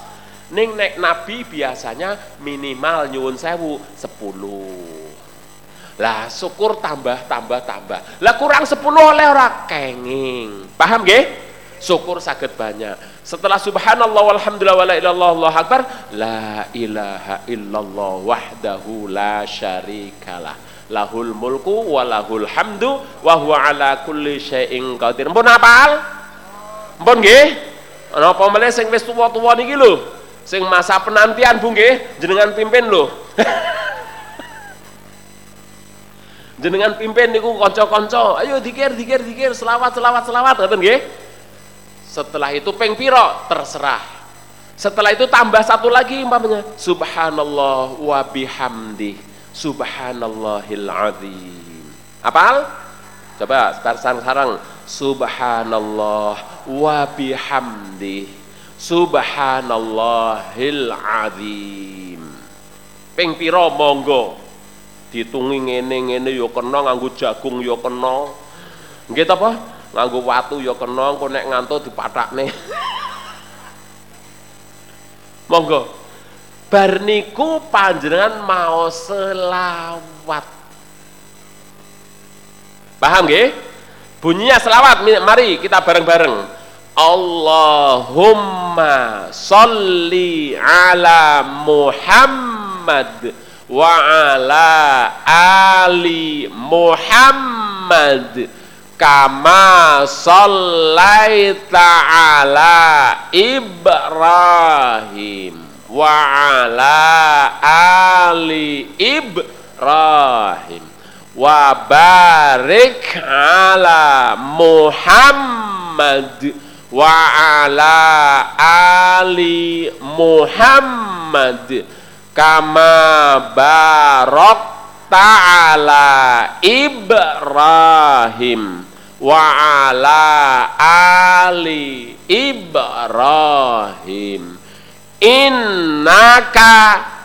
Ning nek Nabi biasanya minimal nyuwun sewu sepuluh. Lah syukur tambah tambah tambah. Lah kurang sepuluh oleh ora kenging. Paham nggih? Syukur sakit banyak. Setelah subhanallah walhamdulillah wala ilallah Allah akbar, la ilaha illallah wahdahu la syarikalah lahul mulku walahul hamdu wa huwa ala kulli syai'in qadir. Mpun apal? Mpun nggih? Ana apa meneh sing wis tuwa-tuwa niki lho, sing masa penantian Bu nggih, jenengan pimpin lho. Jenengan pimpin niku kanca-kanca, ayo zikir zikir zikir selawat selawat selawat ngoten nggih. Setelah itu ping piro terserah. Setelah itu tambah satu lagi umpamanya subhanallah wa bihamdi subhanallahil azim. Apal? Coba sekarang subhanallah wa bihamdi subhanallahil azim. Ping piro monggo. Ditungi ngene-ngene yo kena, nganggo jagung yo kena. Nggih ta apa? Nganggo watu ya kena, engko nek ngantuk dipathakne. Monggo. Bar niku panjenengan mau selawat. Paham nggih? Bunyinya selawat, mari kita bareng-bareng. Allahumma sholli ala Muhammad wa ala ali Muhammad. Kama sholaita ala Ibrahim wa ala ali Ibrahim wa barik ala Muhammad wa ala ali Muhammad kama barak ta'ala Ibrahim wa ala ali Ibrahim innaka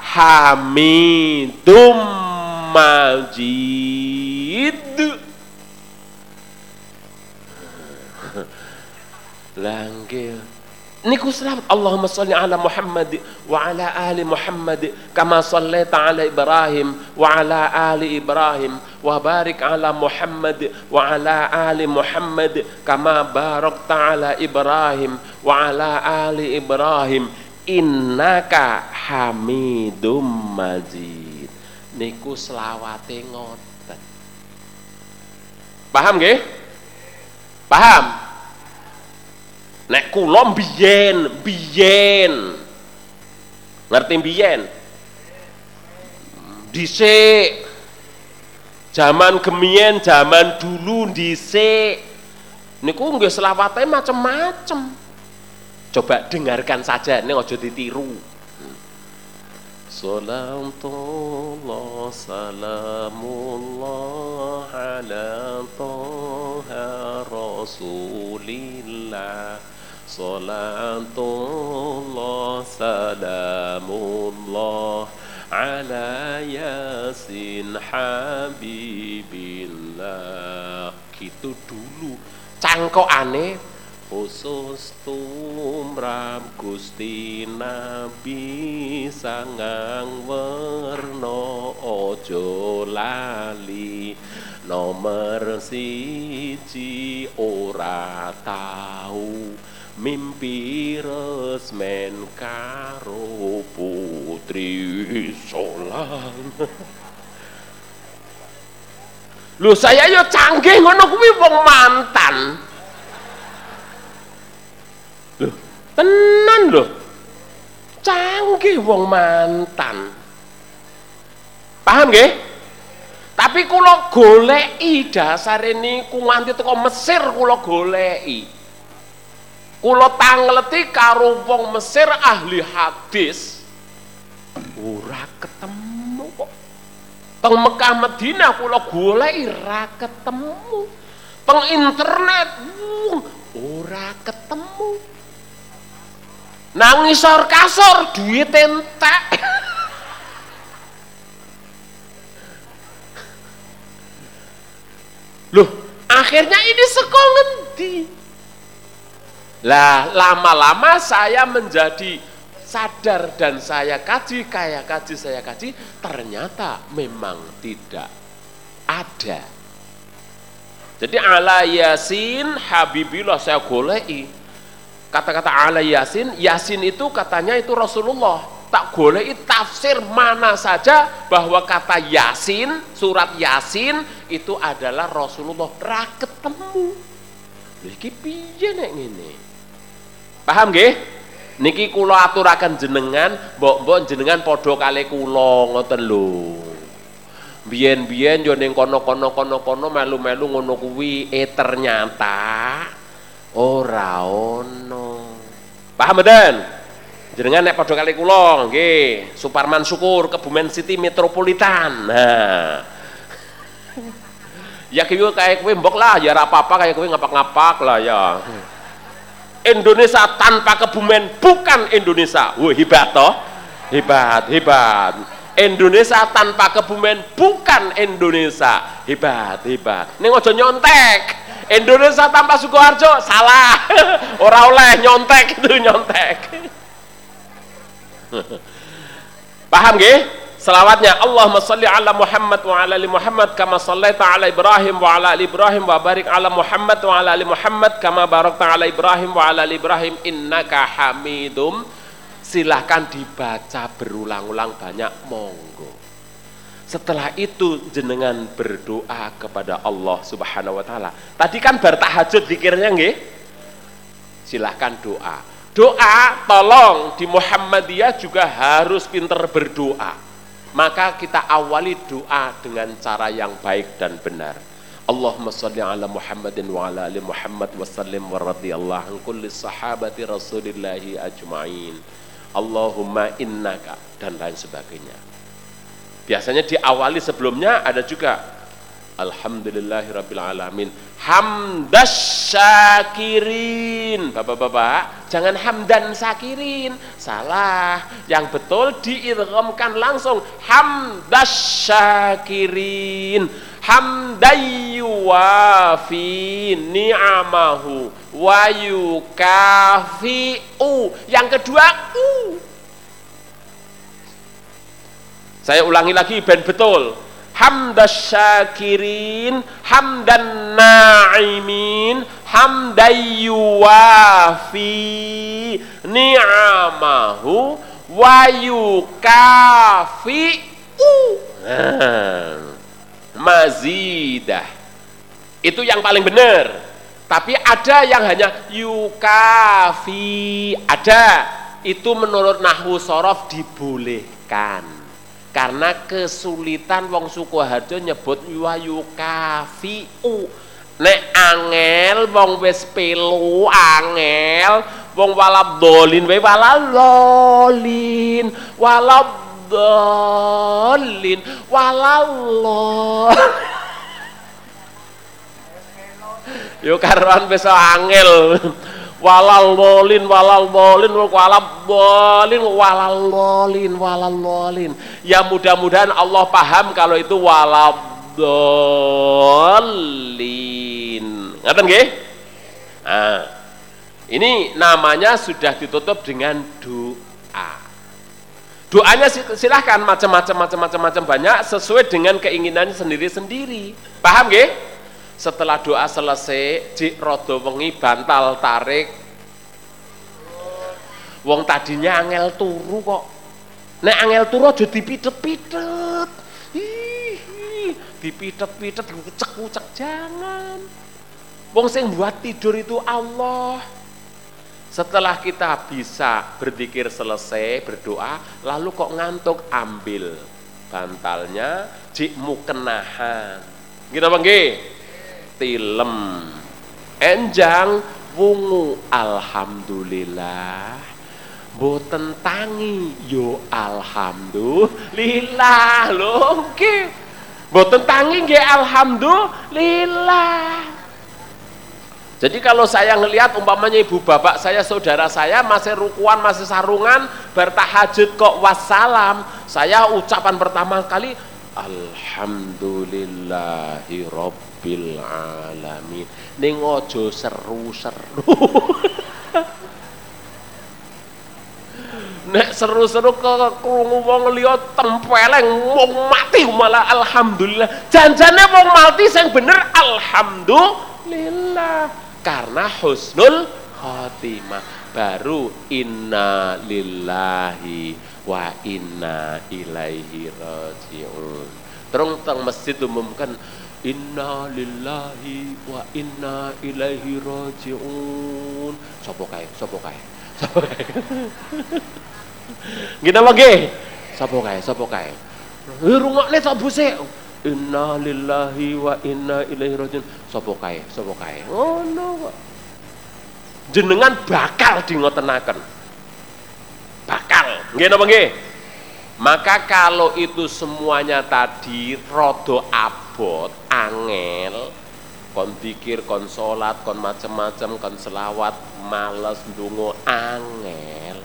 hamidum majid. Langgil niku salam Allahumma sholli ala Muhammad wa ala ali Muhammad kama shallaita ala Ibrahim wa ala ali Ibrahim wa barik ala Muhammad wa ala ali Muhammad kama barakta ala Ibrahim wa ala ali Ibrahim innaka hamidum majid. Niku selawate ngoten. Paham nggih? Paham? Nek kula mbiyen, mbiyen. Ngerti mbiyen? Dhisik. Zaman gemien, zaman dulu dhisik. Niku nggih selawate macem-macem. Coba dengarkan saja, nek aja ditiru. Salamullah salamullah ala toha rasulillah. Salatullah salamullah ala yasin habibillah. Gitu dulu cangkokane khusus tumrap Gusti Nabi sangang werna ojo lali. Nomor siji ora tau mimpi resmen karo putri Solan. Loh saya yo canggih ngono kuwi wong mantan. Loh tenan loh. Canggih wong mantan. Paham nggih? Tapi kula goleki dasare niku nganti teko Mesir kula goleki. Kula tangleti karo wong Mesir ahli hadis ora ketemu kok. Teng Mekah Madinah kula goleki ora ketemu. Teng internet ora ketemu. Nang ngisor kasur duit entek. Loh, akhirnya ini saka ngendi? Lah lama-lama saya menjadi sadar dan saya kaji, kayak kaji, saya kaji, ternyata memang tidak ada. Jadi ala yasin habibillah saya golei. Kata-kata ala yasin, yasin itu katanya itu Rasulullah. Tak golei tafsir mana saja bahwa kata yasin, surat yasin itu adalah Rasulullah. Ra ketemu. Iki piye nek ngene? Paham nggih? Niki kula aturaken jenengan, mbok-mbok jenengan padha kali kula ngoten lho. Biyen-biyen yo ning kono-kono kono-kono melu-melu ngono kuwi eh ternyata ora ono. Paham mboten? Jenengan nek padha kali kula nggih, Suparman Syukur Kebumen City Metropolitan. Nah. Ya kowe kayak kowe mbok lah ya ora apa-apa kayak kowe ngapak-ngapak lah ya. Indonesia tanpa Kebumen bukan Indonesia. Wah hebat toh, hebat hebat. Indonesia tanpa Kebumen bukan Indonesia, hebat hebat. Neng ojo nyontek. Indonesia tanpa Sukoharjo salah. Ora oleh nyontek itu nyontek. Paham nggih? Selawatnya Allahumma sholli ala Muhammad wa ala ali Muhammad kama shallaita ala Ibrahim wa ala ali Ibrahim wa barik ala Muhammad wa ala ali Muhammad kama barakta ala Ibrahim wa ala ali Ibrahim innaka hamidum. Silahkan dibaca berulang-ulang banyak monggo. Setelah itu jenengan berdoa kepada Allah Subhanahu wa taala. Tadi kan bar tahajud zikirnya nggih. Silahkan doa. Doa tolong di Muhammadiyah juga harus pintar berdoa. Maka kita awali doa dengan cara yang baik dan benar. Allahumma sholli ala Muhammadin wa ala ali Muhammad wa sallim wa radhiyallahu an kulli sahabati rasulillahi ajma'in. Allahumma innaka dan lain sebagainya. Biasanya diawali sebelumnya ada juga Alhamdulillahirrabbilalamin. Hamdas syakirin. Bapak-bapak, jangan hamdan syakirin. Salah. Yang betul diidghamkan langsung. Hamdas syakirin. Hamdayuwafi ni'amahu wayukafi'u. Yang kedua, u. Saya ulangi lagi, ben betul. Hamdas syakirin, hamdan na'imin, hamdayuwafi ni'amahu wayukafi'u nah, mazidah. Itu yang paling benar. Tapi ada yang hanya yukafi. Ada. Itu menurut nahwu sorof dibolehkan. Karena kesulitan wong Sukoharjo nyebut wayukafi'u. Nek angel wong wis pelu angel wong walab dolin wae walab dolin walab dolin walab yo karuan wis angel walal lolin walal lolin walal lolin walal lolin walal lolin. Ya mudah-mudahan Allah paham kalau itu walal lolin. Ngerti nggih? Nah, ini namanya sudah ditutup dengan doa. Doanya silahkan macam-macam macam-macam macam banyak sesuai dengan keinginannya sendiri-sendiri. Paham nggih? Setelah doa selesai, jik rodo wengi bantal tarik. Wong tadinya angel turu kok. Nek angel turu aja dipitet-pitet. Hihi, dipitet-pitet dikucek-kucek jangan. Wong sing buat tidur itu Allah. Setelah kita bisa berzikir selesai, berdoa, lalu kok ngantuk, ambil bantalnya, jik mukenahan. Nggih apa nggih? Tilem enjang wungu alhamdulillah boten tangi yo alhamdulillah lho nggih boten tangi nggih alhamdulillah. Jadi kalau saya ngelihat umpamanya ibu bapak saya saudara saya masih rukuan masih sarungan bertahajud kok wassalam, saya ucapan pertama kali alhamdulillahirabbil bil alamin. Ning aja seru-seru. Nek seru-seru krungu wong liya tempeleng wong mati malah alhamdulillah. Janjane wong mati sing bener alhamdulillah karena husnul khotimah. Baru inna lillahi wa inna ilaihi raji'un. Terus teng masjid umumkan inna lillahi wa inna ilaihi raji'un. Sopo kae, sopo kae. Sopo kae. Ngene wae. Sopo kae, sopo kae. Rungokne sak busik. Inna lillahi wa inna ilaihi raji'un. Sopo kae, sopo kae. Oh no. Jenengan bakal dingotenaken. Bakal. Nggih napa nggih? Maka kalau itu semuanya tadi rodo abot, angel, kon pikir, kon sholat, kon macem-macem, kon selawat, males, dungo, angel.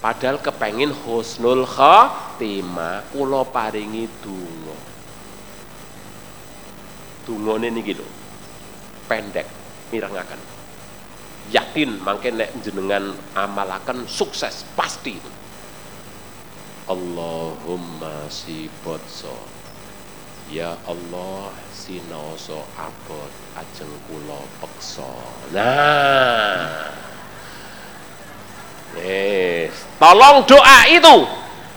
Padahal kepengin husnul khotimah, kula paringi dungo. Dungone niki lho. Pendek, mirengaken. Yakin mangke nek njenengan amalaken sukses pasti. Allahumma sibotso ya Allah sinaoso abot ajeng kula peksa. Nah yes. Tolong doa itu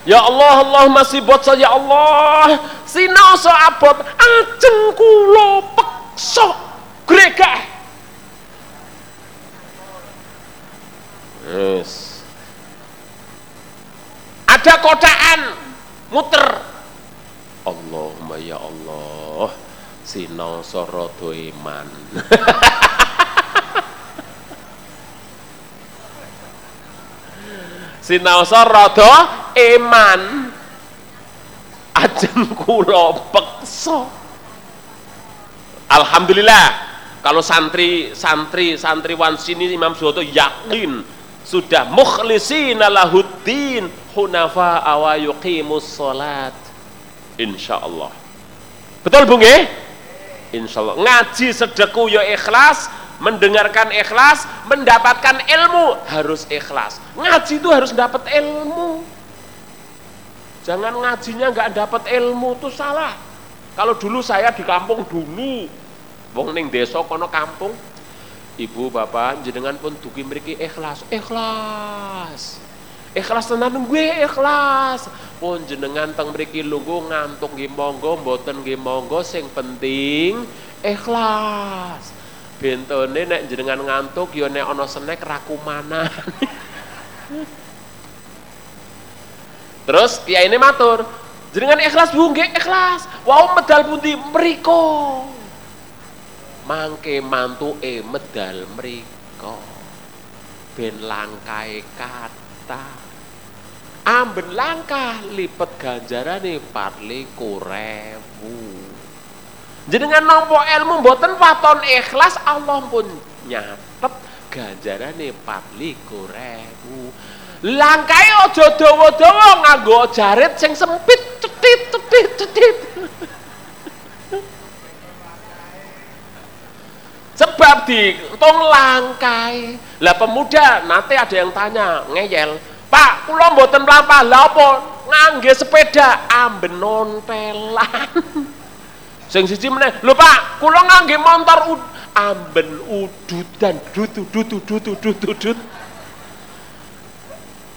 ya Allah Allahumma sibotso ya Allah sinaoso abot ajeng kula peksa gregah. Yes. Ada kotaan muter. Allahumma ya Allah sinaoso rodo iman. Sinaoso rodo iman ajeng kula peksa. Alhamdulillah. Kalau santri santri santriwan sini Imam Syuhada yakin sudah mukhlisina lahuddin hunafa wa yuqimus shalat. Insyaallah. Betul Bung nggih? Insyaallah. Ngaji sedeku ya ikhlas, mendengarkan ikhlas, mendapatkan ilmu harus ikhlas. Ngaji itu harus dapat ilmu. Jangan ngajinya enggak dapat ilmu, itu salah. Kalau dulu saya di kampung dulu, wong ning desa kono kampung. Ibu bapak jenengan pun dugi mriki ikhlas, ikhlas. Ikhlas tenan nggih, ikhlas. Pun jenengan teng mriki lungguh ngantuk nggih monggo, mboten nggih monggo, sing penting ikhlas. Bentone nek jenengan ngantuk ya nek ana snack ra kumanan. Terus kiai ini matur, jenengan ikhlas Bu nggih, ikhlas. Wau medal pundi mriko. Mangke mantuke medal mriko ben langkae kata amben langkah lipet ganjarane patlikur ewu jenengan nampa ilmu mboten waton ikhlas Allah pun nyatet ganjarane patlikur ewu langkae aja dawa-dawa nganggo jarit sing sempit cetit cetit cetit sebab di tong langkai lah pemuda nanti ada yang tanya ngeyel pak kula mboten mlampah lha apa ngangge sepeda amben nontelan sing siji meneh lho pak kula ngangge montor ud- amben ududan dutu dutu dutu dutu dut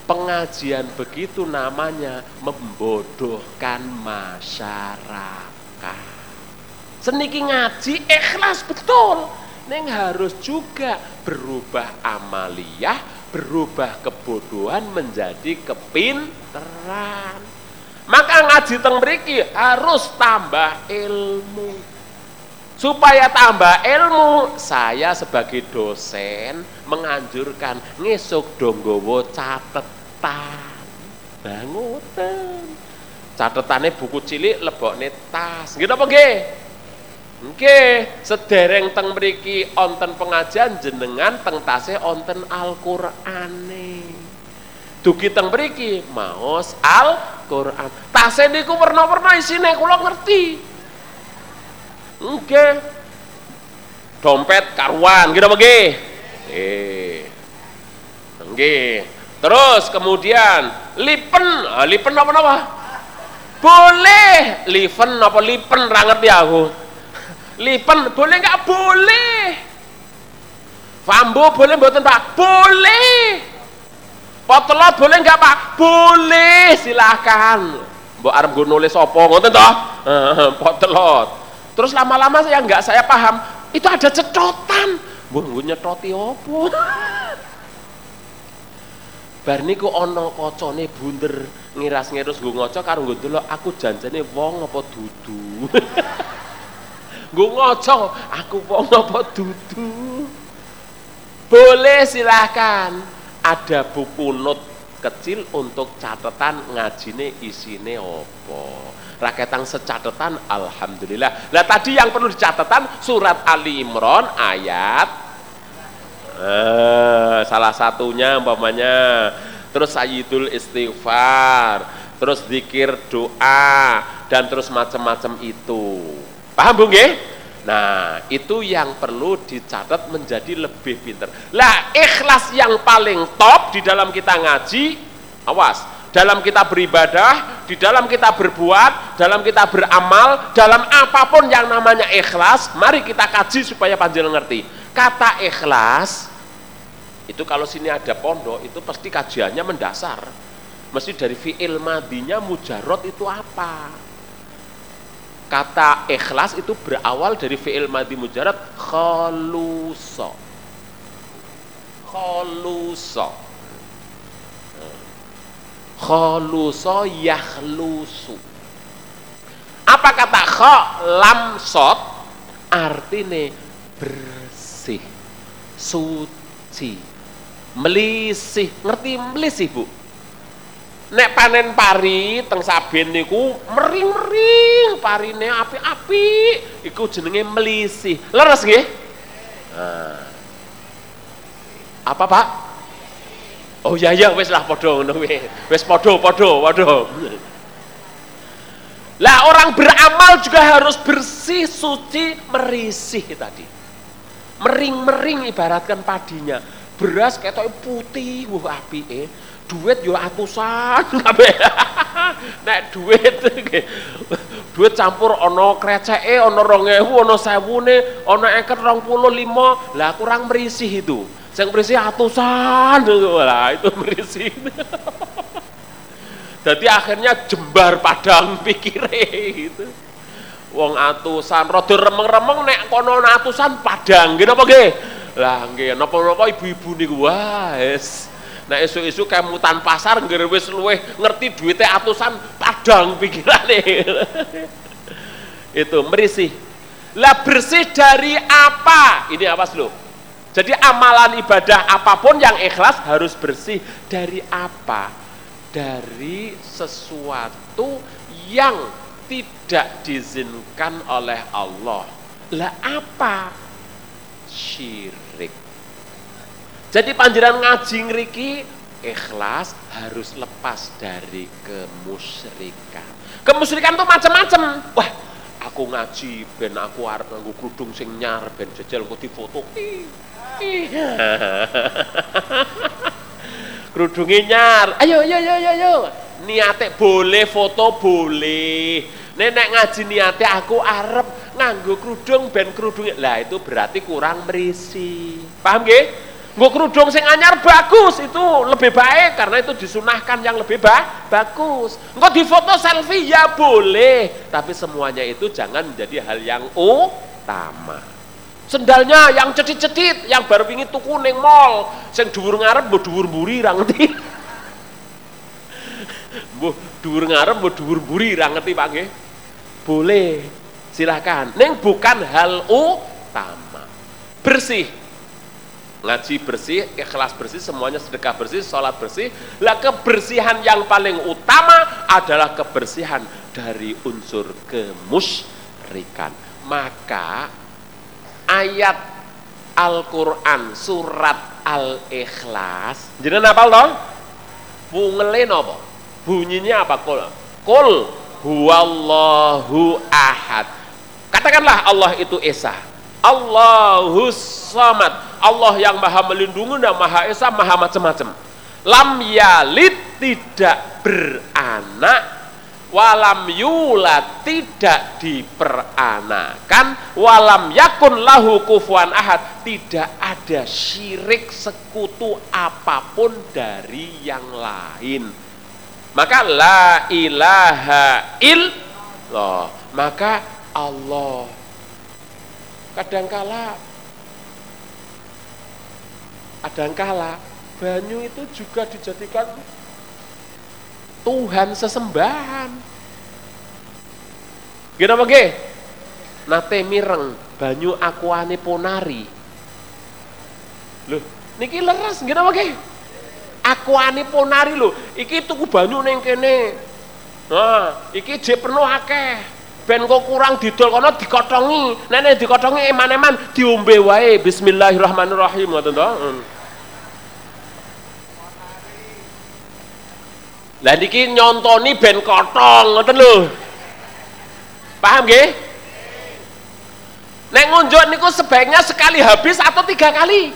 pengajian begitu namanya membodohkan masyarakat seniki ngaji ikhlas betul neng harus juga berubah amaliyah, berubah kebodohan menjadi kepinteran. Maka ngaji teng mriki harus tambah ilmu. Supaya tambah ilmu, saya sebagai dosen menganjurkan ngesuk do nggawa catetan. Nah ngoten. Catetane buku cilik lebokne tas. Nggih napa nggih? Oke, sedereng teng mriki onten pengajian jenengan teng tase onten Al-Qur'ane. Dugi teng mriki maos Al-Qur'an. Tase niku werna-werna isine kula ngerti. Oke. Dompet karuan, nggih napa nggih? Eh. Nggih. Terus kemudian lipen, ah, lipen apa napa? Boleh liven apa lipen ra ngerti aku. Lipen boleh enggak boleh. Fambo boleh mboten Pak? Boleh. Potelot boleh enggak Pak? Boleh, silakan. Mbok arep nggo nulis apa ngoten to? Heeh, potelot. Terus lama-lama saya enggak saya paham, itu ada cetotan. Mbok nggo nyethoti apa? Bar niku ana kacane bunder, ngiras-ngirus nggo ngaca karo nggo ndelok aku janjane wong apa dudu. Gue ngocong, aku mau ngopot dudu. Boleh silahkan. Ada buku not kecil untuk catatan ngajine isine opo. Raketang secatatan, alhamdulillah. Lah tadi yang perlu dicatatan surat Ali Imran ayat eh, salah satunya umpamanya. Terus Sayyidul Istighfar, terus zikir doa dan terus macam-macam itu. Paham Bu nggih? Nah, itu yang perlu dicatat menjadi lebih pinter. Lah, ikhlas yang paling top di dalam kita ngaji, awas, dalam kita beribadah, di dalam kita berbuat, dalam kita beramal, dalam apapun yang namanya ikhlas, mari kita kaji supaya panjenengan ngerti. Kata ikhlas itu kalau sini ada pondok, itu pasti kajiannya mendasar. Mesti dari fi'il madinya mujarot itu apa? Kata ikhlas itu berawal dari fi'il madhi mujarad khulusa. Khulusa. Khulusa yakhlusu. Apa kata kha lam sod artine bersih, suci, melisih. Ngerti melisih, Bu? nek panen pari teng saben niku mering-mering parine apik-apik iku jenenge melisih. Leres nggih? Nah. Apa, Pak? Oh ya ya wis lah padha ngono kuwi. Wis padha padha padha. Lah orang beramal juga harus bersih, suci, merisih tadi. Mering-mering ibaratkan padinya. Beras ketoke putih, wah apike. Duit yo atusan kabeh. Nek duit duit campur ana kreceke, ana rong ewu, ana sewune, ana seket, rong puluh lima. Lah kurang merisih itu. Sing merisih atusan. Lah itu merisih. Dadi akhirnya jembar padang pikire gitu. Wong atusan rada remeng-remeng nek kono atusan padang. Nggih napa nggih? Lah nggih napa-napa ibu-ibu niku wah es. Nah esuk-esuk kemutan pasar nggih wis luwih ngerti duwite atusan padang pikirane. Itu merisih. Lah bersih dari apa? Ini awas lho. Jadi amalan ibadah apapun yang ikhlas harus bersih dari apa? Dari sesuatu yang tidak diizinkan oleh Allah. Lah apa? Syirik. Jadi panjenengan ngaji ngriki ikhlas harus lepas dari kemusyrikan. Kemusyrikan itu macam-macam. Wah, aku ngaji ben aku arep nganggo kudung sing nyar ben jajal engko difoto. Kudunge nyar. Ayo ayo ayo ayo. Niate boleh, foto boleh. Nek ngaji niate aku arep nganggo kudung ben kudunge. Lah itu berarti kurang merisi. Paham nggih? Nggo kerudung sing anyar bagus, itu lebih baik karena itu disunahkan yang lebih ba- bagus. Nggo difoto selfie ya boleh, tapi semuanya itu jangan menjadi hal yang utama. Sendalnya yang cedit-cedit, yang baru wingi tuku ning mall, sing dhuwur ngarep mbok dhuwur mburi ra ngerti. Mbok dhuwur ngarep mbok dhuwur mburi ra ngerti Pak nggih. Boleh, silakan. Ning bukan hal utama. Bersih. Ngaji bersih, ikhlas bersih, semuanya sedekah bersih, sholat bersih. Lah kebersihan yang paling utama adalah kebersihan dari unsur kemusyrikan. Maka ayat Al-Quran surat Al-Ikhlas jenengan hafal to? Pungele napa? Bunyinya apa? Kul Kul huwallahu ahad. Katakanlah Allah itu esa. Allahus Samad, Allah yang maha melindungi dan maha esa, maha macam-macam. Lam yalid, tidak beranak, walam yulad, tidak diperanakan, walam yakun lahu kufuwan ahad, tidak ada syirik sekutu apapun dari yang lain. Maka la ilaha illallah, maka Allah. Kadangkala kadangkala banyu itu juga dijadikan Tuhan sesembahan. Gini apa nggih? Nate mireng banyu akuane Ponari. Lho, niki leres gini apa nggih? Akuane Ponari lho, iki tuku banyu ning kene. Nah, iki jek penuh akeh. Ben kok kurang didol kono dikotongi, nek dikotongi eman-eman diombe wae bismillahirrahmanirrahim ngoten to. Lah niki nyontoni ben kotong ngoten lho. Paham nggih? Nek ngunjuk niku sebaiknya sekali habis atau tiga kali?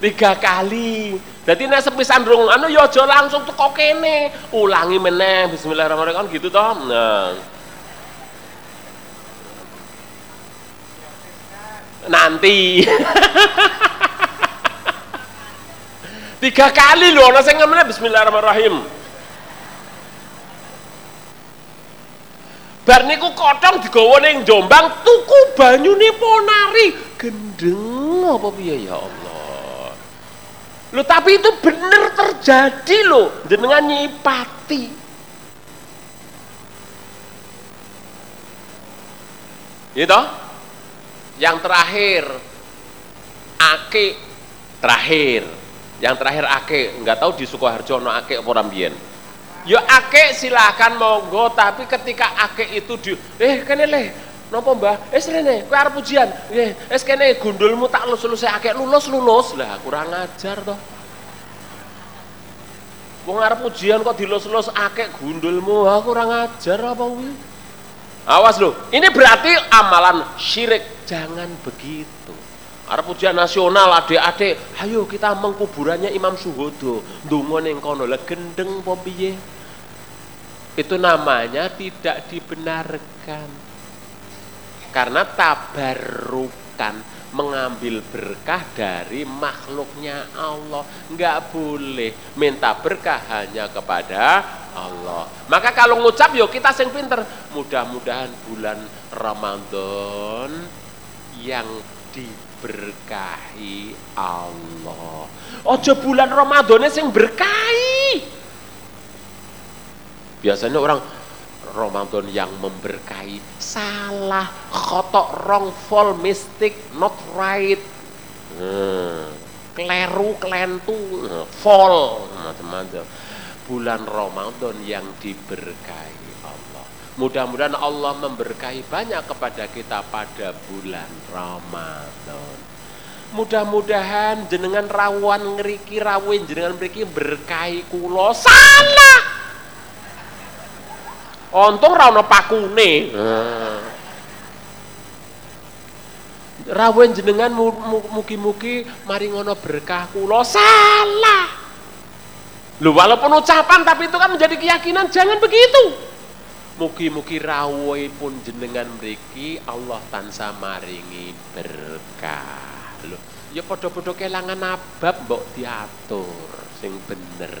tiga kali. Jadi nek sepisan durung anu ya aja langsung teko kene, ulangi meneh bismillahirrahmanirrahim gitu toh. Nah. Nanti. Tiga kali lho ana sing ngene bismillahirrahmanirrahim. Bar niku kotong digawa ning Jombang tuku banyune Ponari. Gendeng apa piye ya Allah. Loh tapi itu benar terjadi loh, jenengan nyipati. Gitu. Yang terakhir, akik terakhir yang terakhir ake, nggak tahu di Sukoharjo no ake apa rambien ya ake silahkan monggo, tapi ketika ake itu di eh kene leh nopo mbah eh serene kue arep ujian eh kene gundulmu tak lulus-lulus ake lulus-lulus lah kurang ajar toh wong arep ujian kok dilulus-lulus ake gundulmu ah kurang ajar apa wih awas loh, ini berarti amalan syirik, jangan begitu. Arep ujian nasional adik-adik, ayo kita mengkuburannya Imam Syuhada. Ndonga ning kono le gendeng apa piye? Itu namanya tidak dibenarkan. Karena tabarukan mengambil berkah dari makhluknya Allah, enggak boleh minta berkah hanya kepada Allah. Maka kalau ngucap yo kita sing pinter. Mudah-mudahan bulan Ramadan yang di berkahi Allah. Ojo bulan Ramadane sing berkahi. Biasanya orang Ramadan yang memberkahi salah, khotok, wrongful, mistake, not right, hmm. keleru, kelentu, fall, macam-macam. Bulan Ramadan yang diberkahi Allah. Mudah-mudahan Allah memberkahi banyak kepada kita pada bulan Ramadan. Mudah-mudahan jenengan rawan ngeriki rawin jenengan mriki berkahi kula salah. Untung ra ono pakune. Rawin jenengan mugi-mugi mari ngono berkah kula salah. Lho walaupun ucapan tapi itu kan menjadi keyakinan, jangan begitu. Mugi-mugi rawuhe pun jenengan mriki Allah tansah maringi berkah. Lho, ya padha-padha kelangan abab mbok diatur sing bener.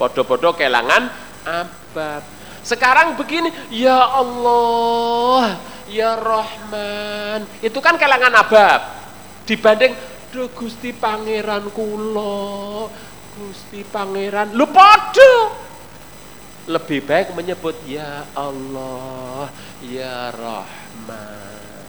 Padha-padha kelangan abab. Sekarang begini, ya Allah, ya Rahman. Itu kan kelangan abab. Dibanding duh Gusti Pangeran kula, Gusti Pangeran. Lho padha. Lebih baik menyebut ya Allah, ya Rahman.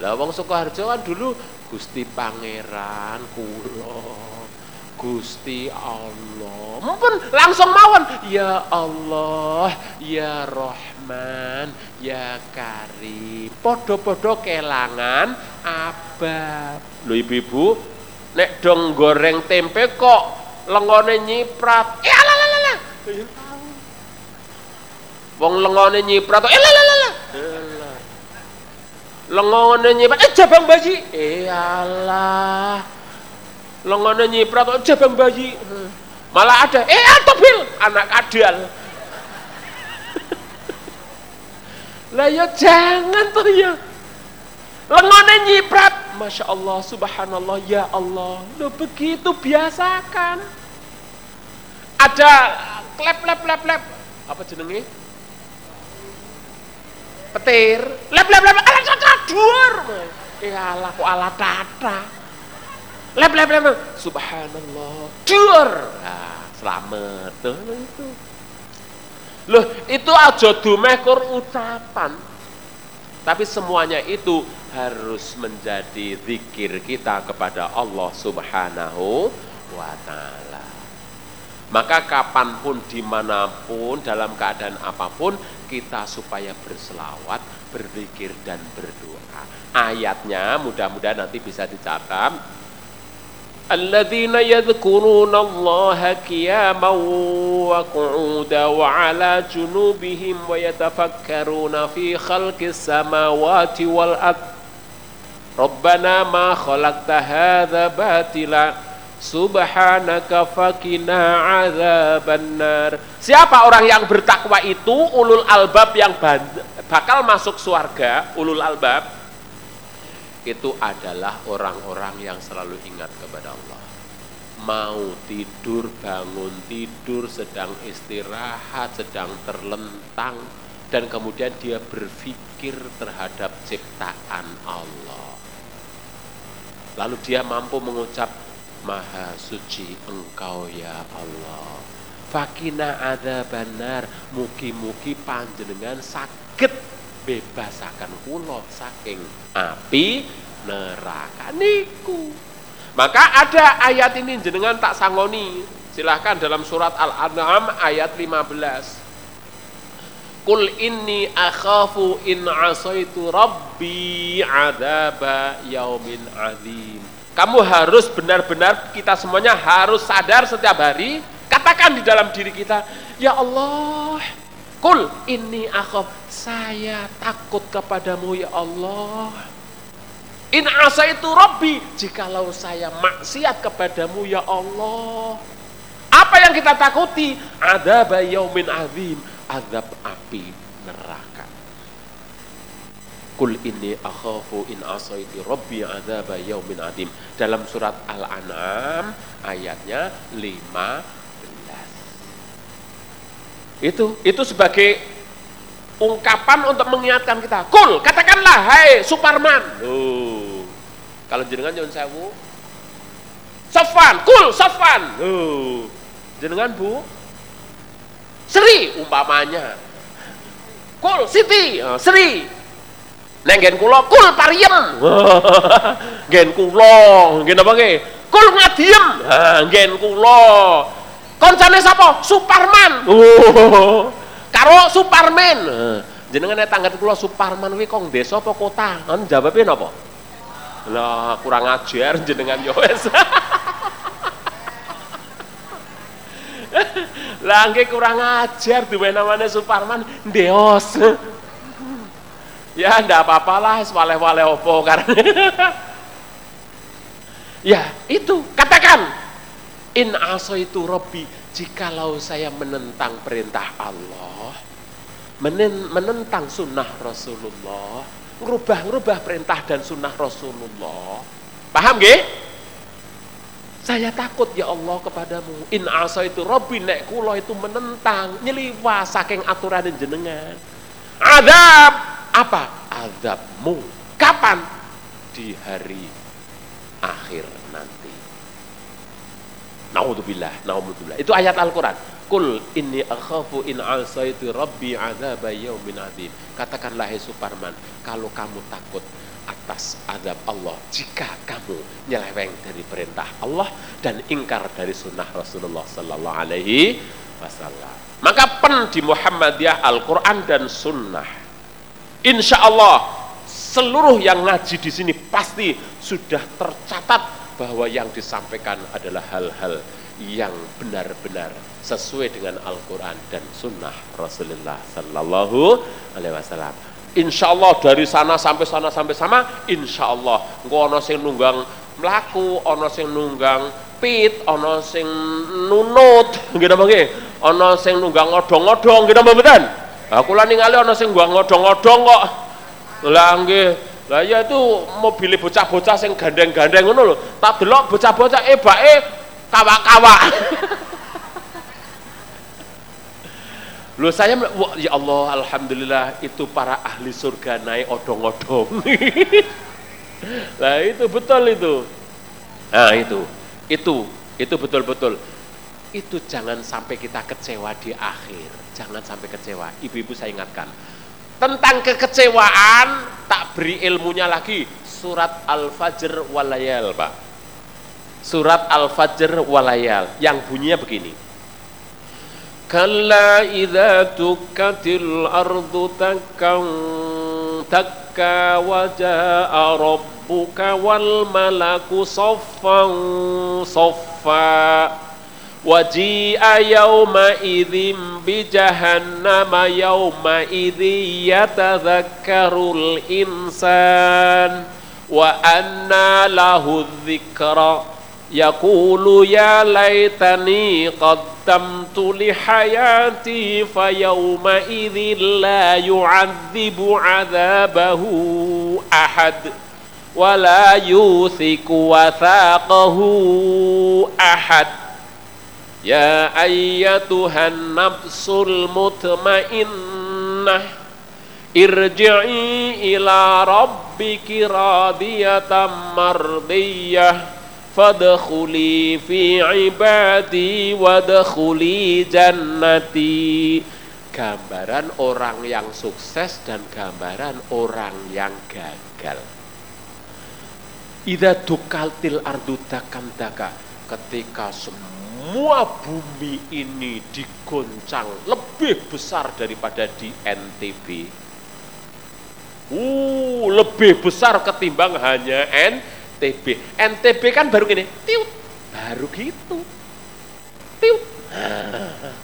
Lah wong Sukoharjo kan dulu Gusti Pangeran kula, Gusti Allah. Mumpun langsung mawon ya Allah, ya Rahman, ya Karim. Padha-padha kelangan abab. Lho ibu-ibu, nek dong goreng tempe kok lengone nyiprat. Eh ala ala ala. Wong lengone nyiprat, eh lalalala, lengone nyiprat, eh jabang bayi, eh alah, lengone nyiprat, eh jabang bayi, malah ada, eh atobil, anak kadal, lah ya jangan tuh ya, lengone nyiprat, masya Allah, subhanallah, ya Allah, lo begitu biasakan, ada klep klep klep klep, apa jenenge? Petir, lep lep lep, alat cacat dur, ya Allah, kok alat tata, lep lep lep, subhanallah, dur, nah, selamat, itu, loh itu aja dumeh kur ucapan, tapi semuanya itu harus menjadi zikir kita kepada Allah Subhanahu wa Ta'ala. Maka kapanpun, dimanapun, dalam keadaan apapun, kita supaya berselawat, berzikir dan berdoa. Ayatnya mudah-mudahan nanti bisa dicatat. Alladzina yadhkuruna Allaha qiyaman wa qu'udan wa 'ala junubihim wa yatafakkaruna fi khalqis samawati wal ardh. Rabbana ma khalaqta hadza batila. Subhanaka fakina azaban nar. Siapa orang yang bertakwa itu ulul albab yang bakal masuk surga, ulul albab itu adalah orang-orang yang selalu ingat kepada Allah. Mau tidur, bangun tidur, sedang istirahat, sedang terlentang, dan kemudian dia berpikir terhadap ciptaan Allah. Lalu dia mampu mengucap Maha suci engkau ya Allah. Fakina adzaban nar, mugi-mugi panjenengan saged bebasaken kula saking api neraka niku. Maka ada ayat ini jenengan tak sangoni. Silahkan dalam surat Al-An'am ayat lima belas. Qul inni akhafu in asaitu rabbi adzaba yaumin adzim. Kamu harus benar-benar, kita semuanya harus sadar setiap hari, katakan di dalam diri kita, ya Allah, qul inni akhaf, saya takut kepadamu ya Allah. In asaitu rabbi, jikalau saya maksiat kepadamu ya Allah. Apa yang kita takuti? Adzab yaumin azim, azab api neraka. Qul inni akhafu in asaitu rabbi adzab yaumin azim. Dalam surat Al-An'am ayatnya lima belas. Itu itu sebagai ungkapan untuk mengingatkan kita. Qul, katakanlah hai Suparman. Oh. Kalau jenengan nyuwun sewu. Sofan, qul Sofan. Oh. Jenengan Bu Sri umpamanya. Qul Siti, oh, Sri. Neng gen kula kul pariem. Gen kula, gen apa nggih? Kul ngadiem. Ha, gen kula. Koncane sapa? Suparman. Oh. Karo Suparman. Jenengan nek tanggat kula Suparman kuwi kong desa apa kota? Kan jawabe napa? Lah, kurang ajar jenengan ya wis. Lah nggih kurang ajar duwe namane Suparman ndeos. Ya ndak apa-apalah waleh-waleh opo karena ya itu katakan in asaitu rabbi, jikalau saya menentang perintah Allah, menentang sunnah Rasulullah, ngerubah-ngerubah perintah dan sunnah Rasulullah, paham nggih? Saya takut ya Allah kepadamu. In asaitu rabbi, nek kula itu menentang nyeliwa saking aturan jenengan, azab. Apa? Azabmu. Kapan? Di hari akhir nanti. Na'udzubillah, na'udzubillah. Itu ayat Al-Quran. Qul inni akhafu in asaitu rabbi azab yaumin adzim. Katakanlah hai Suparman, kalau kamu takut atas azab Allah jika kamu nyeleweng dari perintah Allah dan ingkar dari sunnah Rasulullah sallallahu alaihi wasallam. Maka pen di Muhammadiyah Al-Quran dan sunnah. Insya Allah seluruh yang ngaji di sini pasti sudah tercatat bahwa yang disampaikan adalah hal-hal yang benar-benar sesuai dengan Al-Quran dan Sunnah Rasulullah Sallallahu Alaihi Wasallam. Insya Allah dari sana sampai sana sampai sama, insya Allah engko ana sing nunggang mlaku, ana sing nunggang pit, ana sing nunut, nggih napa nggih, ana sing nunggang odong-odong, nggih napa mboten? Aku lah ningali ana sing gua ngodong-ngodong kok. Lah nggih. Lah ya itu mobile bocah-bocah sing gandeng-gandeng ngono lho. Tak delok bocah-bocah ebake kawak-kawak. Lho saya ya Allah, alhamdulillah itu para ahli surga naik odong-odong. Lah itu betul itu. Nah itu. Itu itu betul-betul. Itu jangan sampai kita kecewa di akhir, jangan sampai kecewa. Ibu-ibu saya ingatkan tentang kekecewaan, tak beri ilmunya lagi, surat Al-Fajr walayal Pak, surat Al-Fajr walayal yang bunyinya begini, kalla idza tukkatil ardu takkan takka waja'a rabbuka wal malaku soffan soffa waji'a yawma idzim bijahannama yawma idzi yatadzakkarul insan wa anna lahu dzikra yaqulu ya laitani qaddamtu li hayati fa yawma idzil la yu'adzibu 'adzabahu ahad wa la yuthiqu wathaqahu ahad. Ya ayyatuhan nafsul mutmainnah irji'i ila rabbiki radiyatan mardiyah fadkhuli fi ibadi wadkhuli jannati. Gambaran orang yang sukses dan gambaran orang yang gagal. Idza dukaltil ardu dakamdaka, ketika semua bumi ini digoncang lebih besar daripada di N T B. Uh, lebih besar ketimbang hanya N T B. N T B kan baru gini, tiut, baru gitu. Tiut. Nah.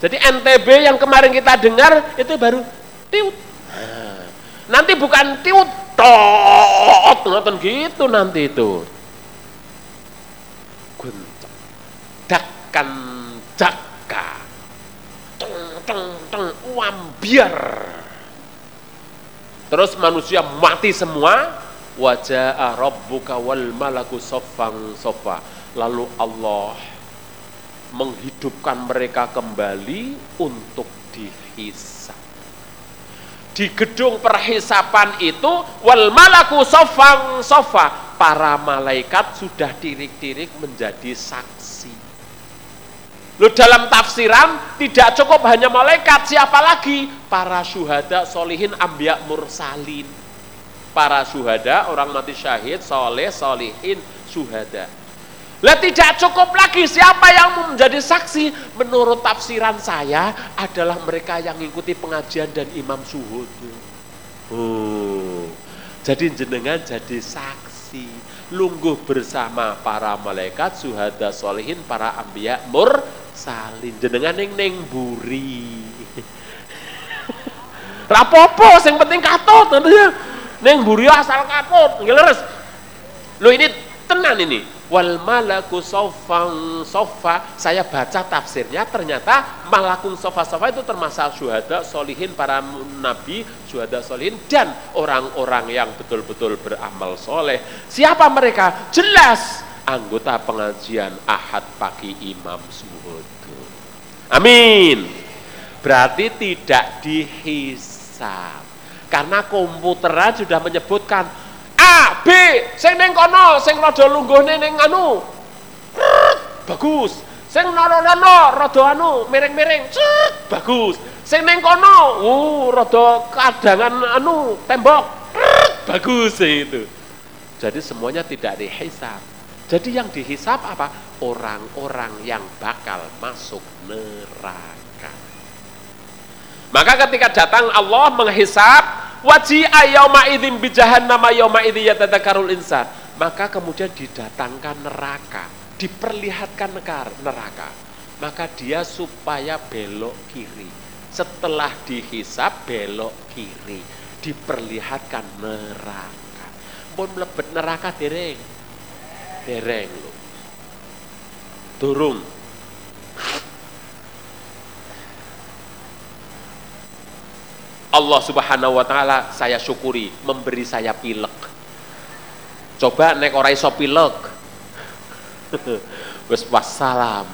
Jadi N T B yang kemarin kita dengar itu baru tiut. Nah. Nanti bukan tiut, tot, nonton gitu nanti itu. Goncang. Dakkan jaka. Teng teng teng uambiar. Terus manusia mati semua. Waja'a rabbuka wal malaku soffan soffa. Lalu Allah menghidupkan mereka kembali untuk dihisab. Di gedung perhisapan itu wal malaku soffan soffa. Para malaikat sudah tirik-tirik menjadi saksi. Lu dalam tafsiran tidak cukup hanya malaikat, siapa lagi? Para syuhada, solihin, ambiya, mursalin. Para syuhada, orang mati syahid, soleh, solihin, syuhada. Lah tidak cukup lagi, siapa yang menjadi saksi? Menurut tafsiran saya adalah mereka yang mengikuti pengajian dan Imam Syuhada. Oh, jadi jenengan jadi saksi. Lungguh bersama para malaikat, syuhada, solehin, para ambiya, mursalin. Jenengan neng neng buri. Rapopo, yang penting katut. Neng buri asal katut. Ngeleres. Lo ini tenan ini. Wal malaku sofang sofa. Saya baca tafsirnya, ternyata malakun sofa sofa itu termasuk syuhada, solehin, para nabi, syuhada, solehin, dan orang-orang yang betul-betul beramal soleh. Siapa mereka? Jelas anggota pengajian Ahad Pagi Imam Syuhada. Amin. Berarti tidak dihisab, karena komputeran sudah menyebutkan A, B, sing ning kono, sing rada lungguhne ning anu. Rrrt, bagus. Sing norono rada anu, miring-miring. Crrrt, bagus. Sing ning kono, uh rada kadangan anu, tembok. Rrrt, bagus itu. Jadi semuanya tidak dihisab. Jadi yang dihisab apa? Orang-orang yang bakal masuk neraka. Maka ketika datang Allah menghisab waji ayyoma idzin bi jahannama yauma idzi yatadzakarul insan, maka kemudian didatangkan neraka, diperlihatkan neraka, maka dia supaya belok kiri. Setelah dihisab belok kiri, diperlihatkan neraka. Pun mlebet neraka dereng. Dereng lho. Durung. Allah subhanahu wa ta'ala saya syukuri memberi saya pilek. Coba nek ora iso pilek wis wassalam.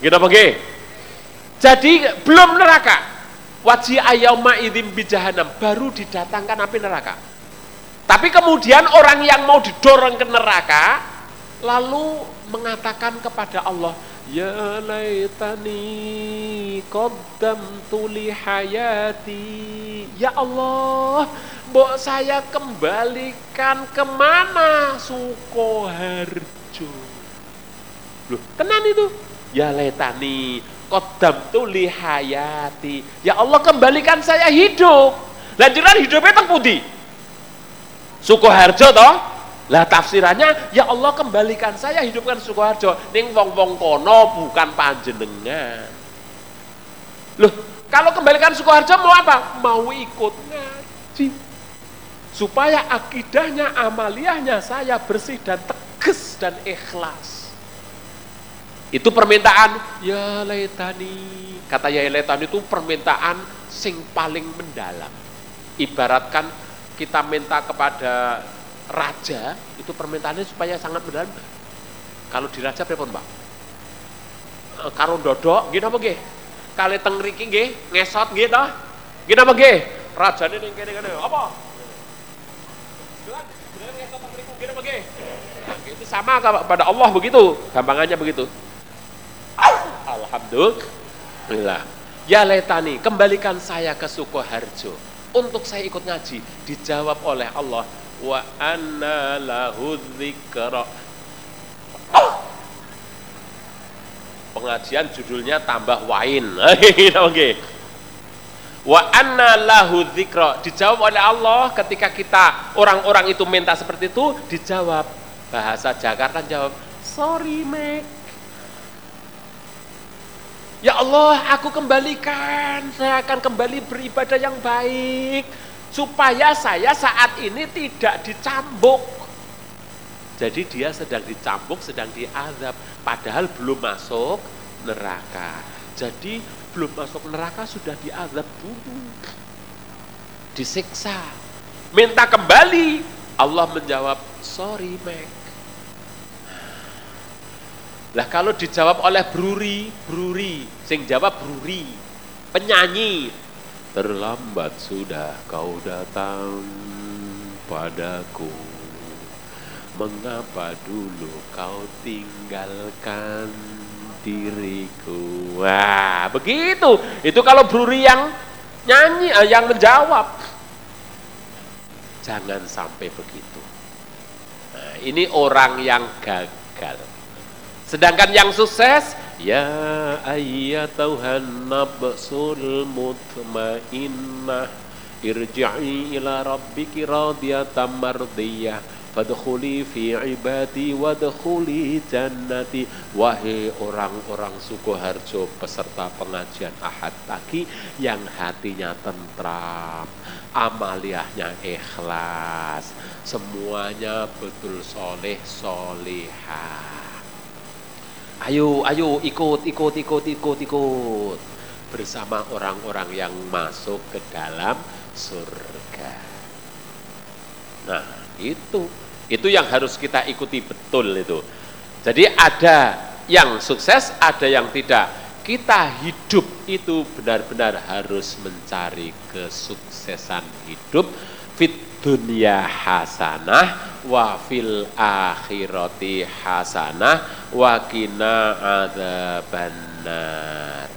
Gini apa nggih? Jadi belum neraka, waji ayyoma idzin bi jahannam, baru didatangkan api neraka. Tapi kemudian orang yang mau didorong ke neraka lalu mengatakan kepada Allah, ya laitani qaddamtu li hayati. Ya Allah, mbok saya kembalikan kemana? Sukoharjo. Loh, tenan itu. Ya laitani qaddamtu li hayati. Ya Allah, kembalikan saya hidup. Lah jenengan hidupe teng pundi? Sukoharjo toh? Lah tafsirannya, ya Allah kembalikan saya hidupkan Sukoharjo, ning wong-wong kono bukan panjenengan. Loh, kalau kembalikan Sukoharjo mau apa? Mau ikut ngaji. Supaya akidahnya, amaliyahnya saya bersih dan tegas dan ikhlas. Itu permintaan ya laitani. Kata ya laitani itu permintaan sing paling mendalam. Ibaratkan kita minta kepada raja, itu permintaannya supaya sangat mendalam. Kalau di raja pripun, Pak? Karo ndodok nggih napa nggih? Kale teng mriki nggih, ngesot nggih to? Nggih napa nggih? Rajane ning kene kene. Apa? Delak, delak ngesot teng mriku nggih napa nggih? Itu sama kepada Allah begitu, gampangannya begitu. Alhamdulillah. Ya laitani, kembalikan saya ke Sukoharjo untuk saya ikut ngaji. Dijawab oleh Allah, wa anna lahu dzikra. Pengajian judulnya tambah wain. Oke. Wa anna lahu dzikra, dijawab oleh Allah ketika kita orang-orang itu minta seperti itu, dijawab bahasa Jakarta, jawab sorry mek, ya Allah aku kembalikan, saya akan kembali beribadah yang baik supaya saya saat ini tidak dicambuk. Jadi dia sedang dicambuk, sedang diazab, padahal belum masuk neraka. Jadi belum masuk neraka sudah diazab dulu, disiksa, minta kembali, Allah menjawab sorry mek. Lah kalau dijawab oleh bruri, bruri, sing jawab bruri, penyanyi, terlambat sudah kau datang padaku, mengapa dulu kau tinggalkan diriku. Wah, begitu. Itu kalau bruri yang nyanyi, eh, yang menjawab. Jangan sampai begitu. Nah, ini orang yang gagal. Sedangkan yang sukses, ya ayyatuhan nabsul mutmainnah irji'i ila rabbiki radiyatan mardiyah fadkhuli fi ibadi wadkhuli jannati. Wahai orang-orang Sukoharjo peserta pengajian Ahad Pagi yang hatinya tentram, amaliyahnya ikhlas, semuanya betul soleh solehah. Ayo, ayo, ikut, ikut, ikut, ikut, ikut bersama orang-orang yang masuk ke dalam surga. Nah, itu Itu yang harus kita ikuti betul itu. Jadi ada yang sukses, ada yang tidak. Kita hidup itu benar-benar harus mencari kesuksesan hidup. Fit dunya hasanah wa fil akhirati hasanah wa qina adzabannar.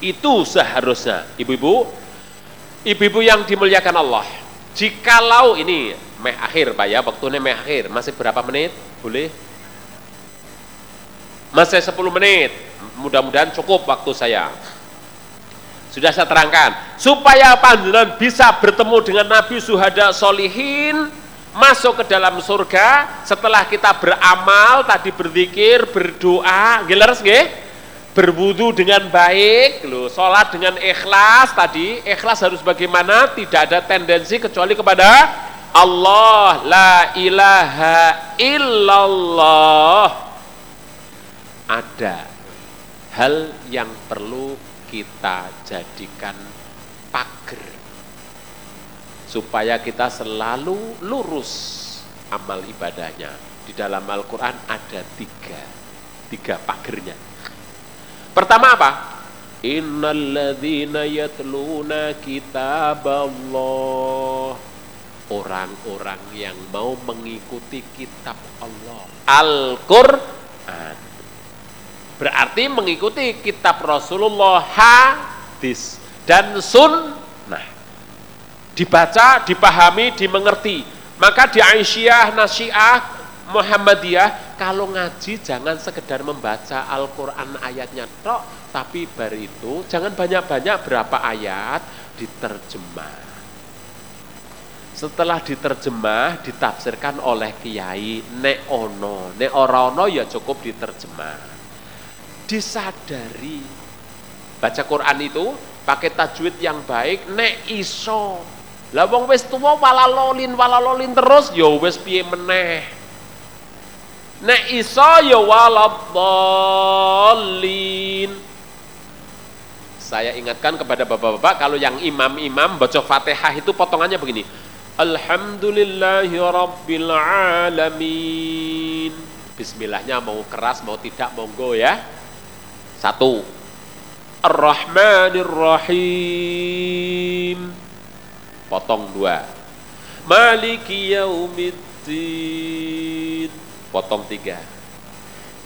Itu seharusnya ibu-ibu, ibu-ibu yang dimuliakan Allah. Jikalau ini meh akhir Pak ya, waktunya meh akhir. Masih berapa menit? Boleh? Masih sepuluh menit. Mudah-mudahan cukup waktu saya. Sudah saya terangkan supaya panjenengan bisa bertemu dengan Nabi Syuhada Solihin, masuk ke dalam surga setelah kita beramal tadi, berzikir, berdoa, ngileres nggih, berwudu dengan baik, lho, salat dengan ikhlas tadi. Ikhlas harus bagaimana? Tidak ada tendensi kecuali kepada Allah, la ilaha illallah. Ada hal yang perlu kita jadikan pagar supaya kita selalu lurus amal ibadahnya. Di dalam Al-Quran ada tiga tiga pagernya. Pertama apa? Innalladzina yatluna kitaballah, orang-orang yang mau mengikuti kitab Allah, Al-Quran. Berarti mengikuti kitab Rasulullah, hadis dan sunnah, dibaca, dipahami, dimengerti. Maka di Aisyah, Nasyiah, Muhammadiyah, kalau ngaji jangan sekedar membaca Al-Quran ayatnya tok, tapi bari itu jangan banyak-banyak, berapa ayat diterjemah. Setelah diterjemah, ditafsirkan oleh kiai, nek ono, nek ora ono ya cukup diterjemah. Disadari, baca Quran itu pakai tajwid yang baik, nek iso. Lah wong wis tuwa walalolin walalolin terus ya wis piye meneh. Nek iso ya waladhalin. Saya ingatkan kepada bapak-bapak kalau yang imam-imam baca Fatihah itu potongannya begini. Alhamdulillahi rabbil alamin. Bismillahnya mau keras mau tidak monggo ya. Satu, Ar-Rahmanir-Rahim. Potong dua, Maliki Yaumiddin. Potong tiga,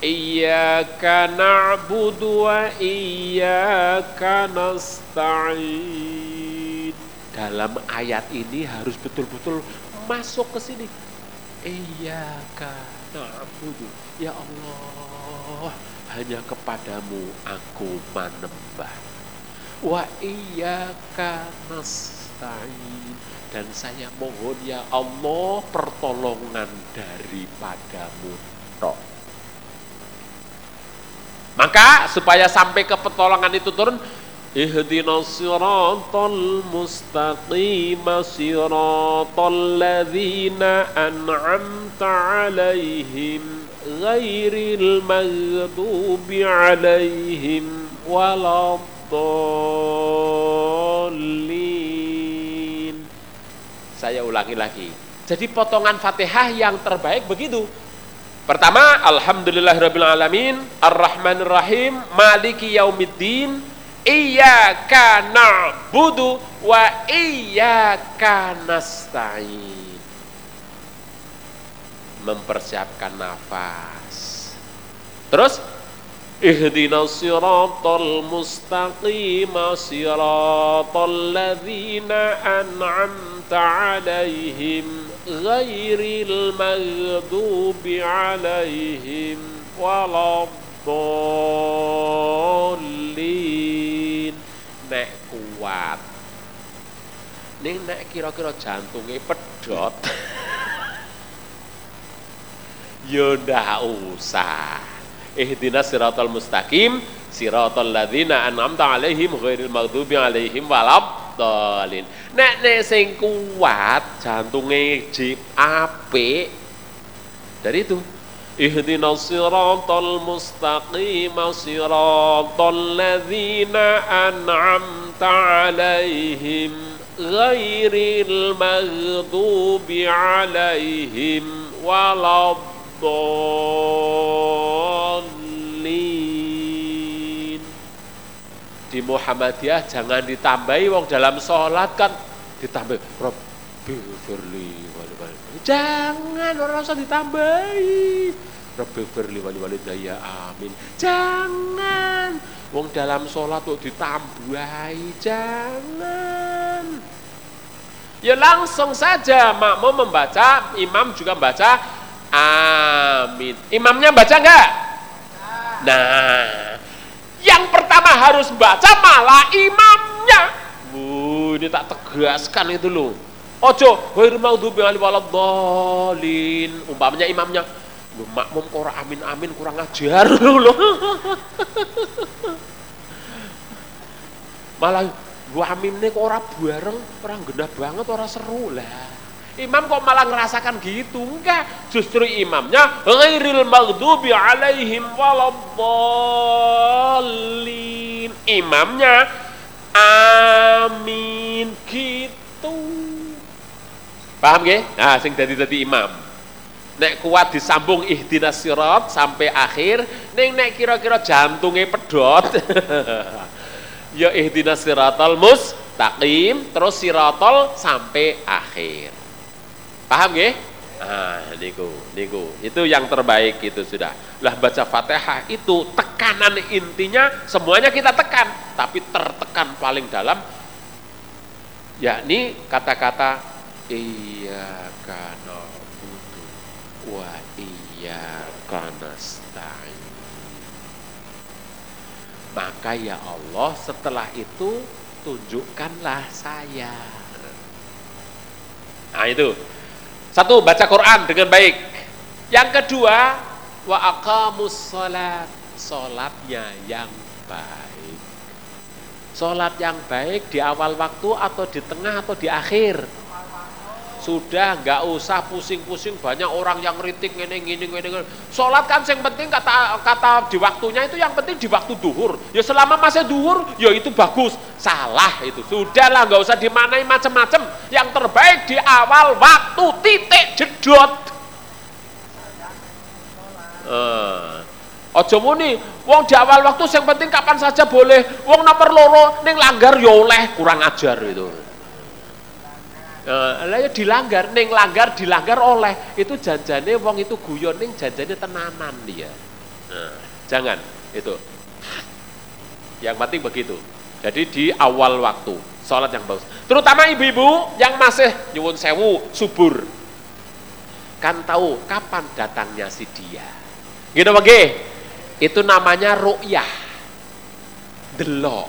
Iyyaka na'budu wa iyyaka nasta'in. Dalam ayat ini harus betul-betul masuk ke sini. Iyyaka na'budu, ya Allah, hanya kepadamu aku menembah. Wa iyyaka nasta'in, dan saya mohon ya Allah pertolongan daripadamu tok. Maka supaya sampai ke pertolongan itu turun, ihdinas siratal mustaqim siratal ladzina an'amta 'alaihim ghairil maghdubi 'alaihim waladdallin. Saya ulangi lagi. Jadi potongan Fatihah yang terbaik begitu. Pertama, alhamdulillahirabbil alamin, arrahmanir rahim, maliki yaumiddin, iyyaka na'budu wa iyyaka nasta'in. Mempersiapkan nafas. Terus ihdinas siratal mustaqim siratal ladzina an'amta 'alaihim ghairil maghdubi 'alaihim waladdallin. Nek kuat ning nek kira-kira jantungnya pedot ya ndak usah. Ihdinas siratal mustaqim siratal ladzina an'amta 'alaihim ghairil maghdubi 'alaihim waladdallin. Nek nek sing kuat jantungnya jip apik dari itu. Ihdinas siratal mustaqim siratal ladzina an'amta 'alaihim ghairil maghdubi 'alaihim waladdallin. Di Muhammadiyah jangan ditambahi wong dalam salat kan ditambah Rabbil firli. Jangan, orang usah ditambahi. Rabbi firli wali walidayya amin. Jangan. Wong dalam sholat kok ditambahi. Jangan. Ya langsung saja makmum membaca, imam juga membaca amin. Imamnya baca enggak? Nah, yang pertama harus baca malah imamnya. Wuh, ini tak tegaskan itu loh. Ojo, ghairil maghdubi 'alaihim waladdallin. Umpamanya imamnya, lu makmum kok ora amin-amin kurang ajar lu lho. Malah lu amine kok ora bareng, ora genah banget, ora seru lah. Imam kok malah ngerasakan gitu? Enggak, justru imamnya ghairil maghdubi 'alaihim waladdallin. Imamnya amin gitu. Paham nggih? Nah, sing dadi-dadi imam. Nek kuat disambung ihdinas sirat sampai akhir, ning nek kira-kira jantunge pedhot. Ya ihdinas siratal mustaqim terus siratal sampai akhir. Paham nggih? Ah, niku, niku. Itu yang terbaik itu sudah. Lah baca Fatihah itu tekanan intinya semuanya kita tekan, tapi tertekan paling dalam yakni kata-kata iyyaka na'budu wa iyyaka nasta'in. Maka ya Allah setelah itu tunjukkanlah saya. Nah itu. Satu, baca Quran dengan baik. Yang kedua, wa aqamus shalat, salatnya yang baik. Salat yang baik di awal waktu atau di tengah atau di akhir. Sudah enggak usah pusing-pusing, banyak orang yang ngritik ngene ngene ngene. Salat kan sing penting kata kata di waktunya itu yang penting di waktu duhur. Ya selama masih duhur, ya itu bagus. Salah itu. Sudahlah enggak usah dimanai macam-macam. Yang terbaik di awal waktu titik jedot. Eh. Aja muni, wong di awal waktu sing penting kapan saja boleh. Wong nomor loro ning langgar ya oleh kurang ajar itu. Eh, lha ya dilanggar, ning langgar dilanggar oleh. Itu janjane wong itu guyon ning janjane tenanan dia. Nah, jangan itu. Yang penting begitu. Jadi di awal waktu. sholat yang bagus, terutama ibu-ibu yang masih nyuwun sewu subur, kan tahu kapan datangnya si dia gitu bagi, itu namanya ru'yah delok.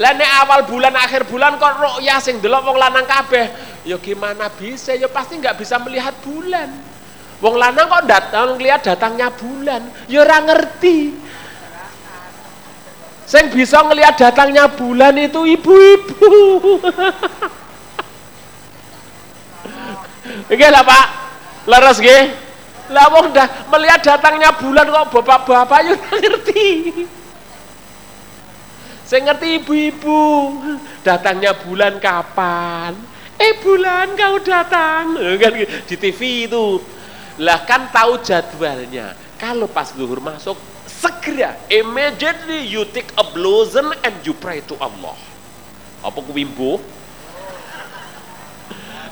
Lah nek awal bulan akhir bulan kok ru'yah sing delok wong lanang kabeh, ya gimana bisa, ya pasti nggak bisa melihat bulan, wong lanang kok datang lihat datangnya bulan, ya ora ngerti. Sing bisa ngelihat datangnya bulan itu ibu-ibu. Oke lah Pak, leres nggih. Lah wong dah melihat datangnya bulan kok bapak-bapak yo ngerti. Sing ngerti ibu-ibu, datangnya bulan kapan? Eh bulan kau datang. Kan di T V itu. Lah kan tahu jadwalnya. Kalau pas zuhur masuk segera, immediately you take a blossom and you pray to Allah. Apa kuwimbo?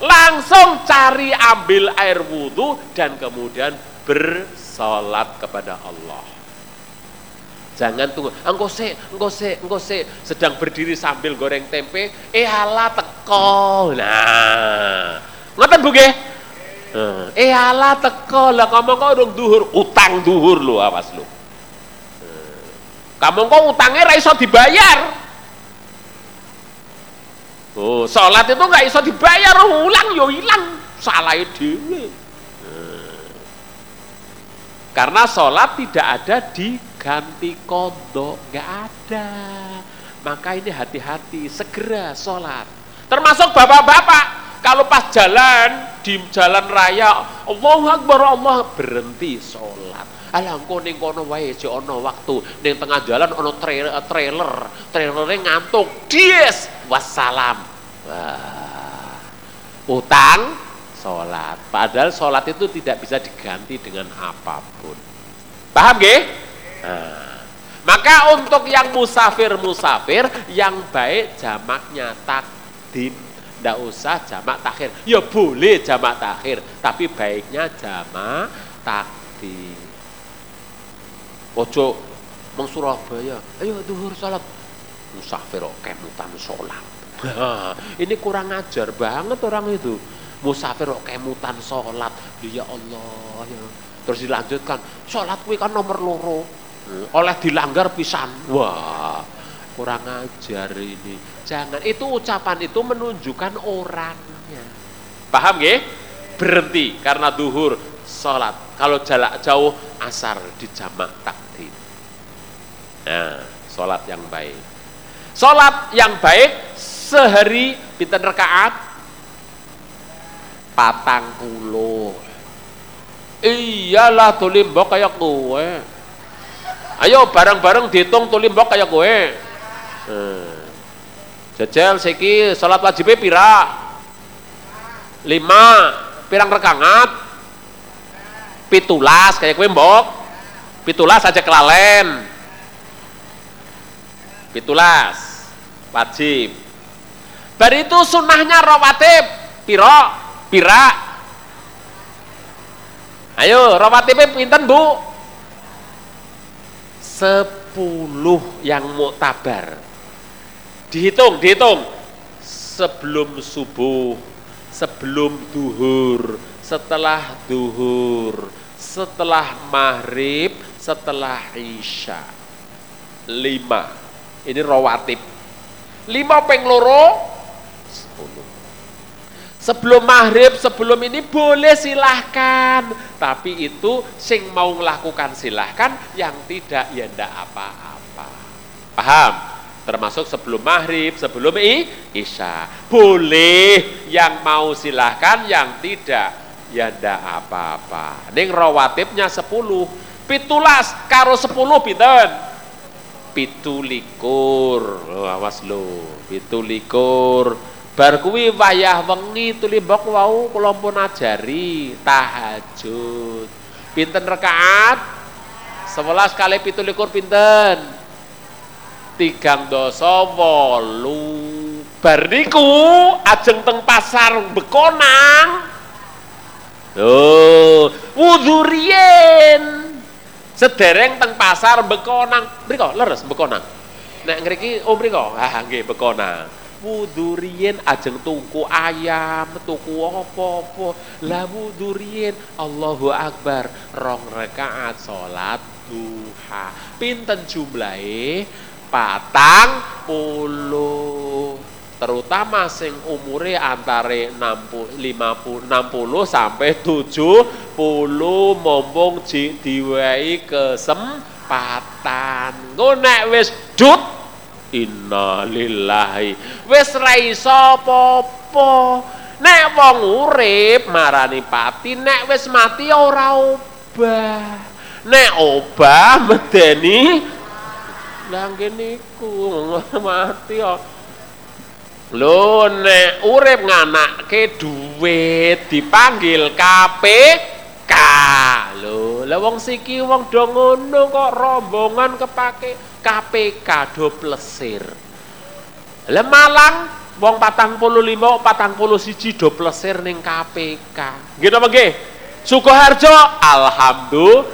Langsung cari ambil air wudhu dan kemudian bersolat kepada Allah. Jangan tunggu, engko sik, engko sik, engko sik, sedang berdiri sambil goreng tempe, eh ala teko. Nah, ngoten Bu nggih? Eh ala teko, lah ngomong kok urung duhur, utang duhur lho, awas lho. Kamu kok utangnya ra iso dibayar. Oh, salat itu enggak iso dibayar, ulang yo hilang, salahe dhewe. Hmm. Karena salat tidak ada diganti qadha, enggak ada. Maka ini hati-hati, segera salat. Termasuk bapak-bapak, kalau pas jalan di jalan raya, Allahu Akbar, Allah, berhenti salat. Alah engko ning kono wae aja ana waktu, ning tengah jalan ana trailer, trailer trailere ngantuk, dies wassalam. Wah, utang sholat, padahal sholat itu tidak bisa diganti dengan apapun, paham nggih? Nah, maka untuk yang musafir-musafir yang baik jamaknya takdim, ndak usah jamak takhir. Ya boleh jamak takhir, tapi baiknya jamak takdim. Ojo mong Surabaya, ayo duhur sholat, musafir kok kemutan sholat. Ini kurang ajar banget orang itu, musafir kok kemutan sholat, ya Allah ya. Terus dilanjutkan, sholat kuwi kan nomor loro, oleh dilanggar pisan. Wah, kurang ajar ini. Jangan, itu ucapan itu menunjukkan orangnya, paham nggih? Berhenti karena duhur sholat, kalau jarak jauh asar di jamak takdim. Nah, sholat yang baik, sholat yang baik sehari pinten rakaat? Patang puluh. Iyalah tulimbo kaya kowe, ayo bareng-bareng dihitung tulimbo kaya kowe. Nah, jajal siki sholat wajibnya pira? Lima. Pirang rekangat? Pitulas, kayak gue mbok pitulas aja kelalen. Pitulas wajib. Bar itu sunahnya rawatib piro? Pira? Ayo rawatibnya pinten Bu? Sepuluh yang muktabar. Dihitung, dihitung sebelum subuh, sebelum duhur, setelah duhur, setelah maghrib, setelah isya. Lima. Ini rawatib. Lima ping loro, sepuluh. Sebelum maghrib, sebelum ini boleh silahkan. Tapi itu sing mau melakukan silahkan, yang tidak ya ndak apa-apa. Paham? Termasuk sebelum maghrib, sebelum isya. Boleh yang mau silahkan, yang tidak ya ndak apa-apa. Ning rawatibnya sepuluh, pitulas karo sepuluh pinten? Pitulikur. Oh, awas lho, pitulikur. Bar kuwi wayah wengi tulimbok wau kula pun ajari tahajud. Pinten rakaat? sebelas kali pitulikur pinten? Tigang doso wolu. Bar niku ajeng teng pasar Bekonang. Oh, wudhu riyen sedereng teng pasar Bekonang. Mriko leres Bekonang. Nek ngriki oh mriko. Ah nggih Bekonang. wudu riyen ajeng tuku ayam, tuku apa-apa. Lah wudu riyen Allahu Akbar rong rakaat salat duha. Pinten jumlahe? Patang puluh. Terutama sing umure antare enam puluh, lima puluh, enam puluh sampai tujuh puluh mumpung diwehi kesempatan. Engko nek wis dut innalillahi wis ra iso apa-apa. Nek wong urip marani pati, nek wis mati ora obah. Nek obah medeni nang kene iku mati yo. Lho nek urip nganake duit dipanggil K P K. Lho, lha wong siki wong do ngono kok rombongan kepake K P K do plesir. Lha malang wong patang puluh lima, patang puluh satu do plesir ning K P K. Nggih napa nggih? Sukoharjo alhamdulillah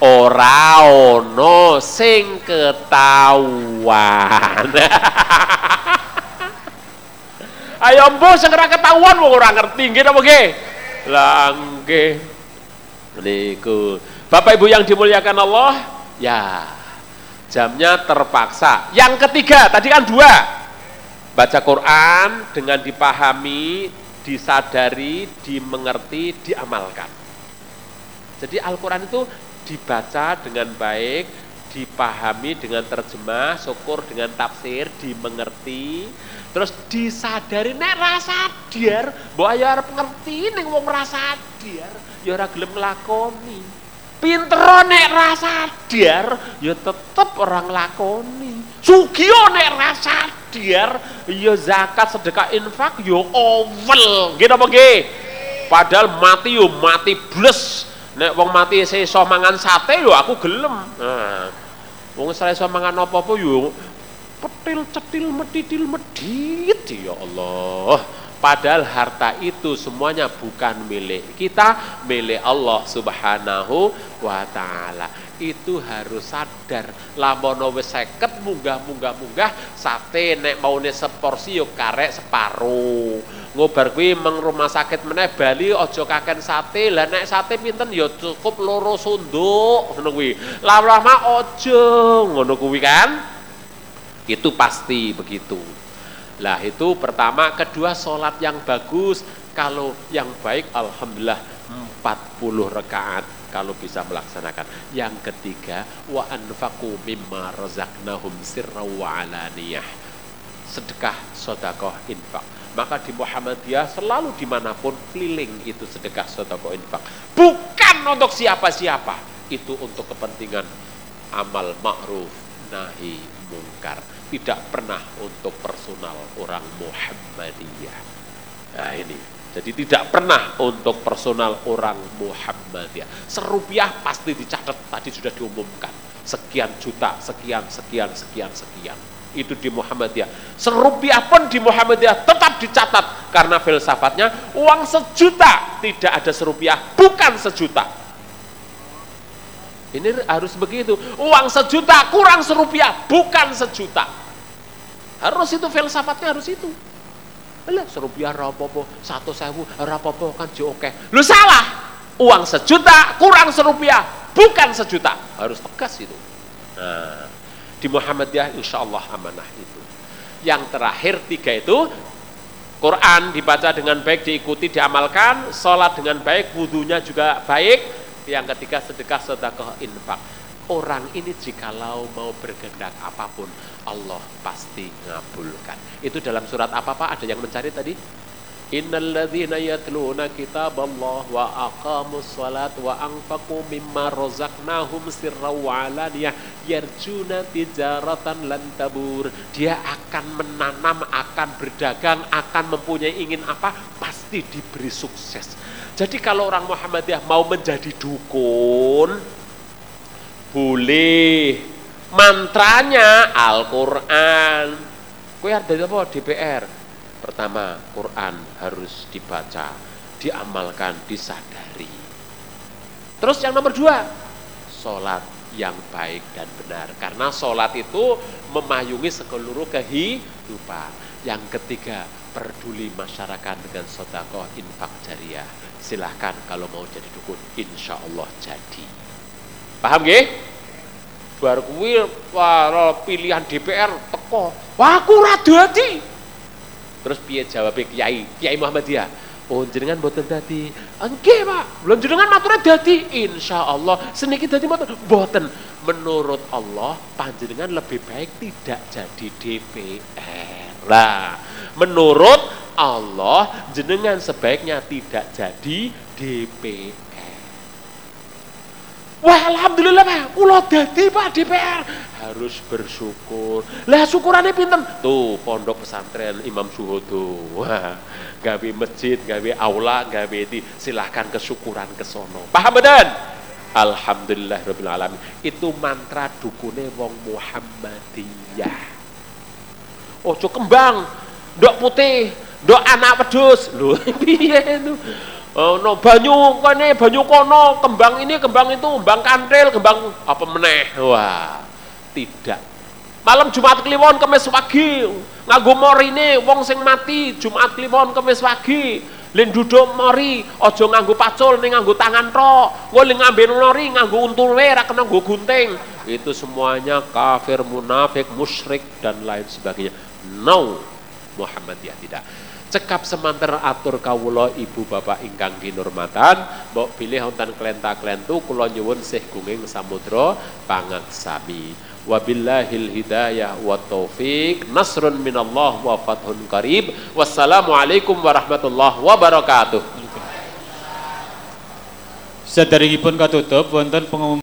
ora ono sing ketahuan. Ayo mbo segera ketahuan wong ora ngerti nggih napa nggih? Lah nggih. Niku. Bapak Ibu yang dimuliakan Allah, ya. Jamnya terpaksa. Yang ketiga, tadi kan dua. Baca Quran dengan dipahami, disadari, dimengerti, diamalkan. Jadi Al-Qur'an itu dibaca dengan baik, dipahami dengan terjemah, syukur dengan tafsir, dimengerti, terus disadari nek rasa sadar, mbok ayo arep ngerti ning wong rasa sadar ya ora gelem nglakoni. Pinter nek rasa sadar ya tetep ora nglakoni. Sugih nek rasa sadar ya zakat, sedekah, infak ya owel. Nggih napa nggih? Padahal mati yo mati bles. Nek wong mati iso mangan sate yo aku gelem. Nah, wong iso mangan apa-apa yo petil, cetil, metitil, medit, ya Allah. Padahal harta itu semuanya bukan milik kita, milik Allah Subhanahu wa Ta'ala. Itu harus sadar. Lamono wis seket munggah munggah munggah sate nek maune seporsi yo karek separo. Ngobar kuwi meng rumah sakit meneh bali aja kaken sate. Lah nek sate pinten yo cukup loro sunduk ngono kuwi. Lama-lama aja ngono kuwi kan. Itu pasti begitu. Lah itu pertama, kedua sholat yang bagus. Kalau yang baik alhamdulillah empat puluh rakaat kalau bisa melaksanakan. Yang ketiga, wa anfaqu mimma razaqnahum sirran wa alaniyah. Sedekah, sedekah, infak. Maka di Muhammadiyah selalu dimanapun keliling itu sedekah, sedekah, infak. Bukan untuk siapa-siapa. Itu untuk kepentingan amal ma'ruf nahi mungkar. Tidak pernah untuk personal orang Muhammadiyah. Nah ini, jadi tidak pernah untuk personal orang Muhammadiyah. Serupiah pasti dicatat, tadi sudah diumumkan. Sekian juta, sekian, sekian, sekian, sekian. Itu di Muhammadiyah. Serupiah pun di Muhammadiyah tetap dicatat. Karena filsafatnya uang sejuta, tidak ada serupiah, bukan sejuta. Ini harus begitu. Uang sejuta kurang serupiah, bukan sejuta. Harus itu filsafatnya, harus itu. Lah serupiah rapopo, satu sewu rapopo kan je oke. Lu salah. Uang sejuta kurang serupiah, bukan sejuta. Harus tegas itu. Nah, di Muhammadiyah insyaallah amanah itu. Yang terakhir tiga itu, Quran dibaca dengan baik, diikuti, diamalkan, salat dengan baik, wudunya juga baik. Yang ketiga, sedekah, sedekah, infak. Orang ini jikalau mau berkehendak apapun, Allah pasti ngabulkan. Itu dalam surat apa Pak? Ada yang mencari tadi? Innalladzina yatluna kitaballah wa aqamus shalat wa anfaqu mimma razaqnahum sirran wa alaniyah yarjuna tijaratan lan tabur. Dia akan menanam, akan berdagang, akan mempunyai ingin apa, pasti diberi sukses. Jadi kalau orang Muhammadiyah mau menjadi dukun, boleh. Mantranya Al-Quran. Kowe arep dadi apa? D P R. Pertama, Quran harus dibaca, diamalkan, disadari. Terus yang nomor dua, sholat yang baik dan benar. Karena sholat itu memayungi seluruh kehidupan. Yang ketiga, peduli masyarakat dengan sedekah infak jariah. Silahkan kalau mau jadi dukun, insya Allah jadi. Paham nggih? Bar kuwi pilihan D P R teko. Wah, aku ora dadi. Terus piye jawabe Kiai? Kiai Muhammadiyah. Oh, jenengan mboten dadi. Nggih, Pak. Belum jenengan matur dadi. Insya Allah seniki dadi matur. Mboten. Menurut Allah, panjenengan lebih baik tidak jadi D P R. Lah, menurut Allah jenengan sebaiknya tidak jadi D P R. Wah, alhamdulillah Pak, kula dadi Pak D P R. Harus bersyukur. Lah syukurane pinten? Tuh, pondok pesantren Imam Syuhada. Wah, gawe masjid, gawe aula, gawe di. Silahkan kesyukuran ke sono. Paham bedan? Alhamdulillah rabbil alamin. Itu mantra dukune wong Muhammadiyah. Ojo kembang, ndok putih, ndok anak wedhus. Lho piye itu? Ono banyu kene, banyu kono, kembang ini, kembang itu, kembang kantil, kembang apa meneh. Wah, tidak. Malam Jumat Kliwon, Kamis pagi, nganggo morine wong sing mati, Jumat Kliwon, Kamis pagi, len duduk mori, aja nganggo pacul, ning nganggo tangan tok. Kowe ling ngamben lori nganggo untune ra kena nggo gunting. Itu semuanya kafir, munafik, musyrik dan lain sebagainya. No. Muhammadiyah tidak. Cekap semanter atur kawula ibu bapak ingkang kinurmatan, mbok bilih wonten klenta-klentu kula nyuwun sih gunging samudra pangaksami. Wabillahil hidayah wa taufik, nasrun minallah wa fathun qarib. Wassalamualaikum warahmatullahi wabarakatuh. Saderengipun katutup wonten pengumuman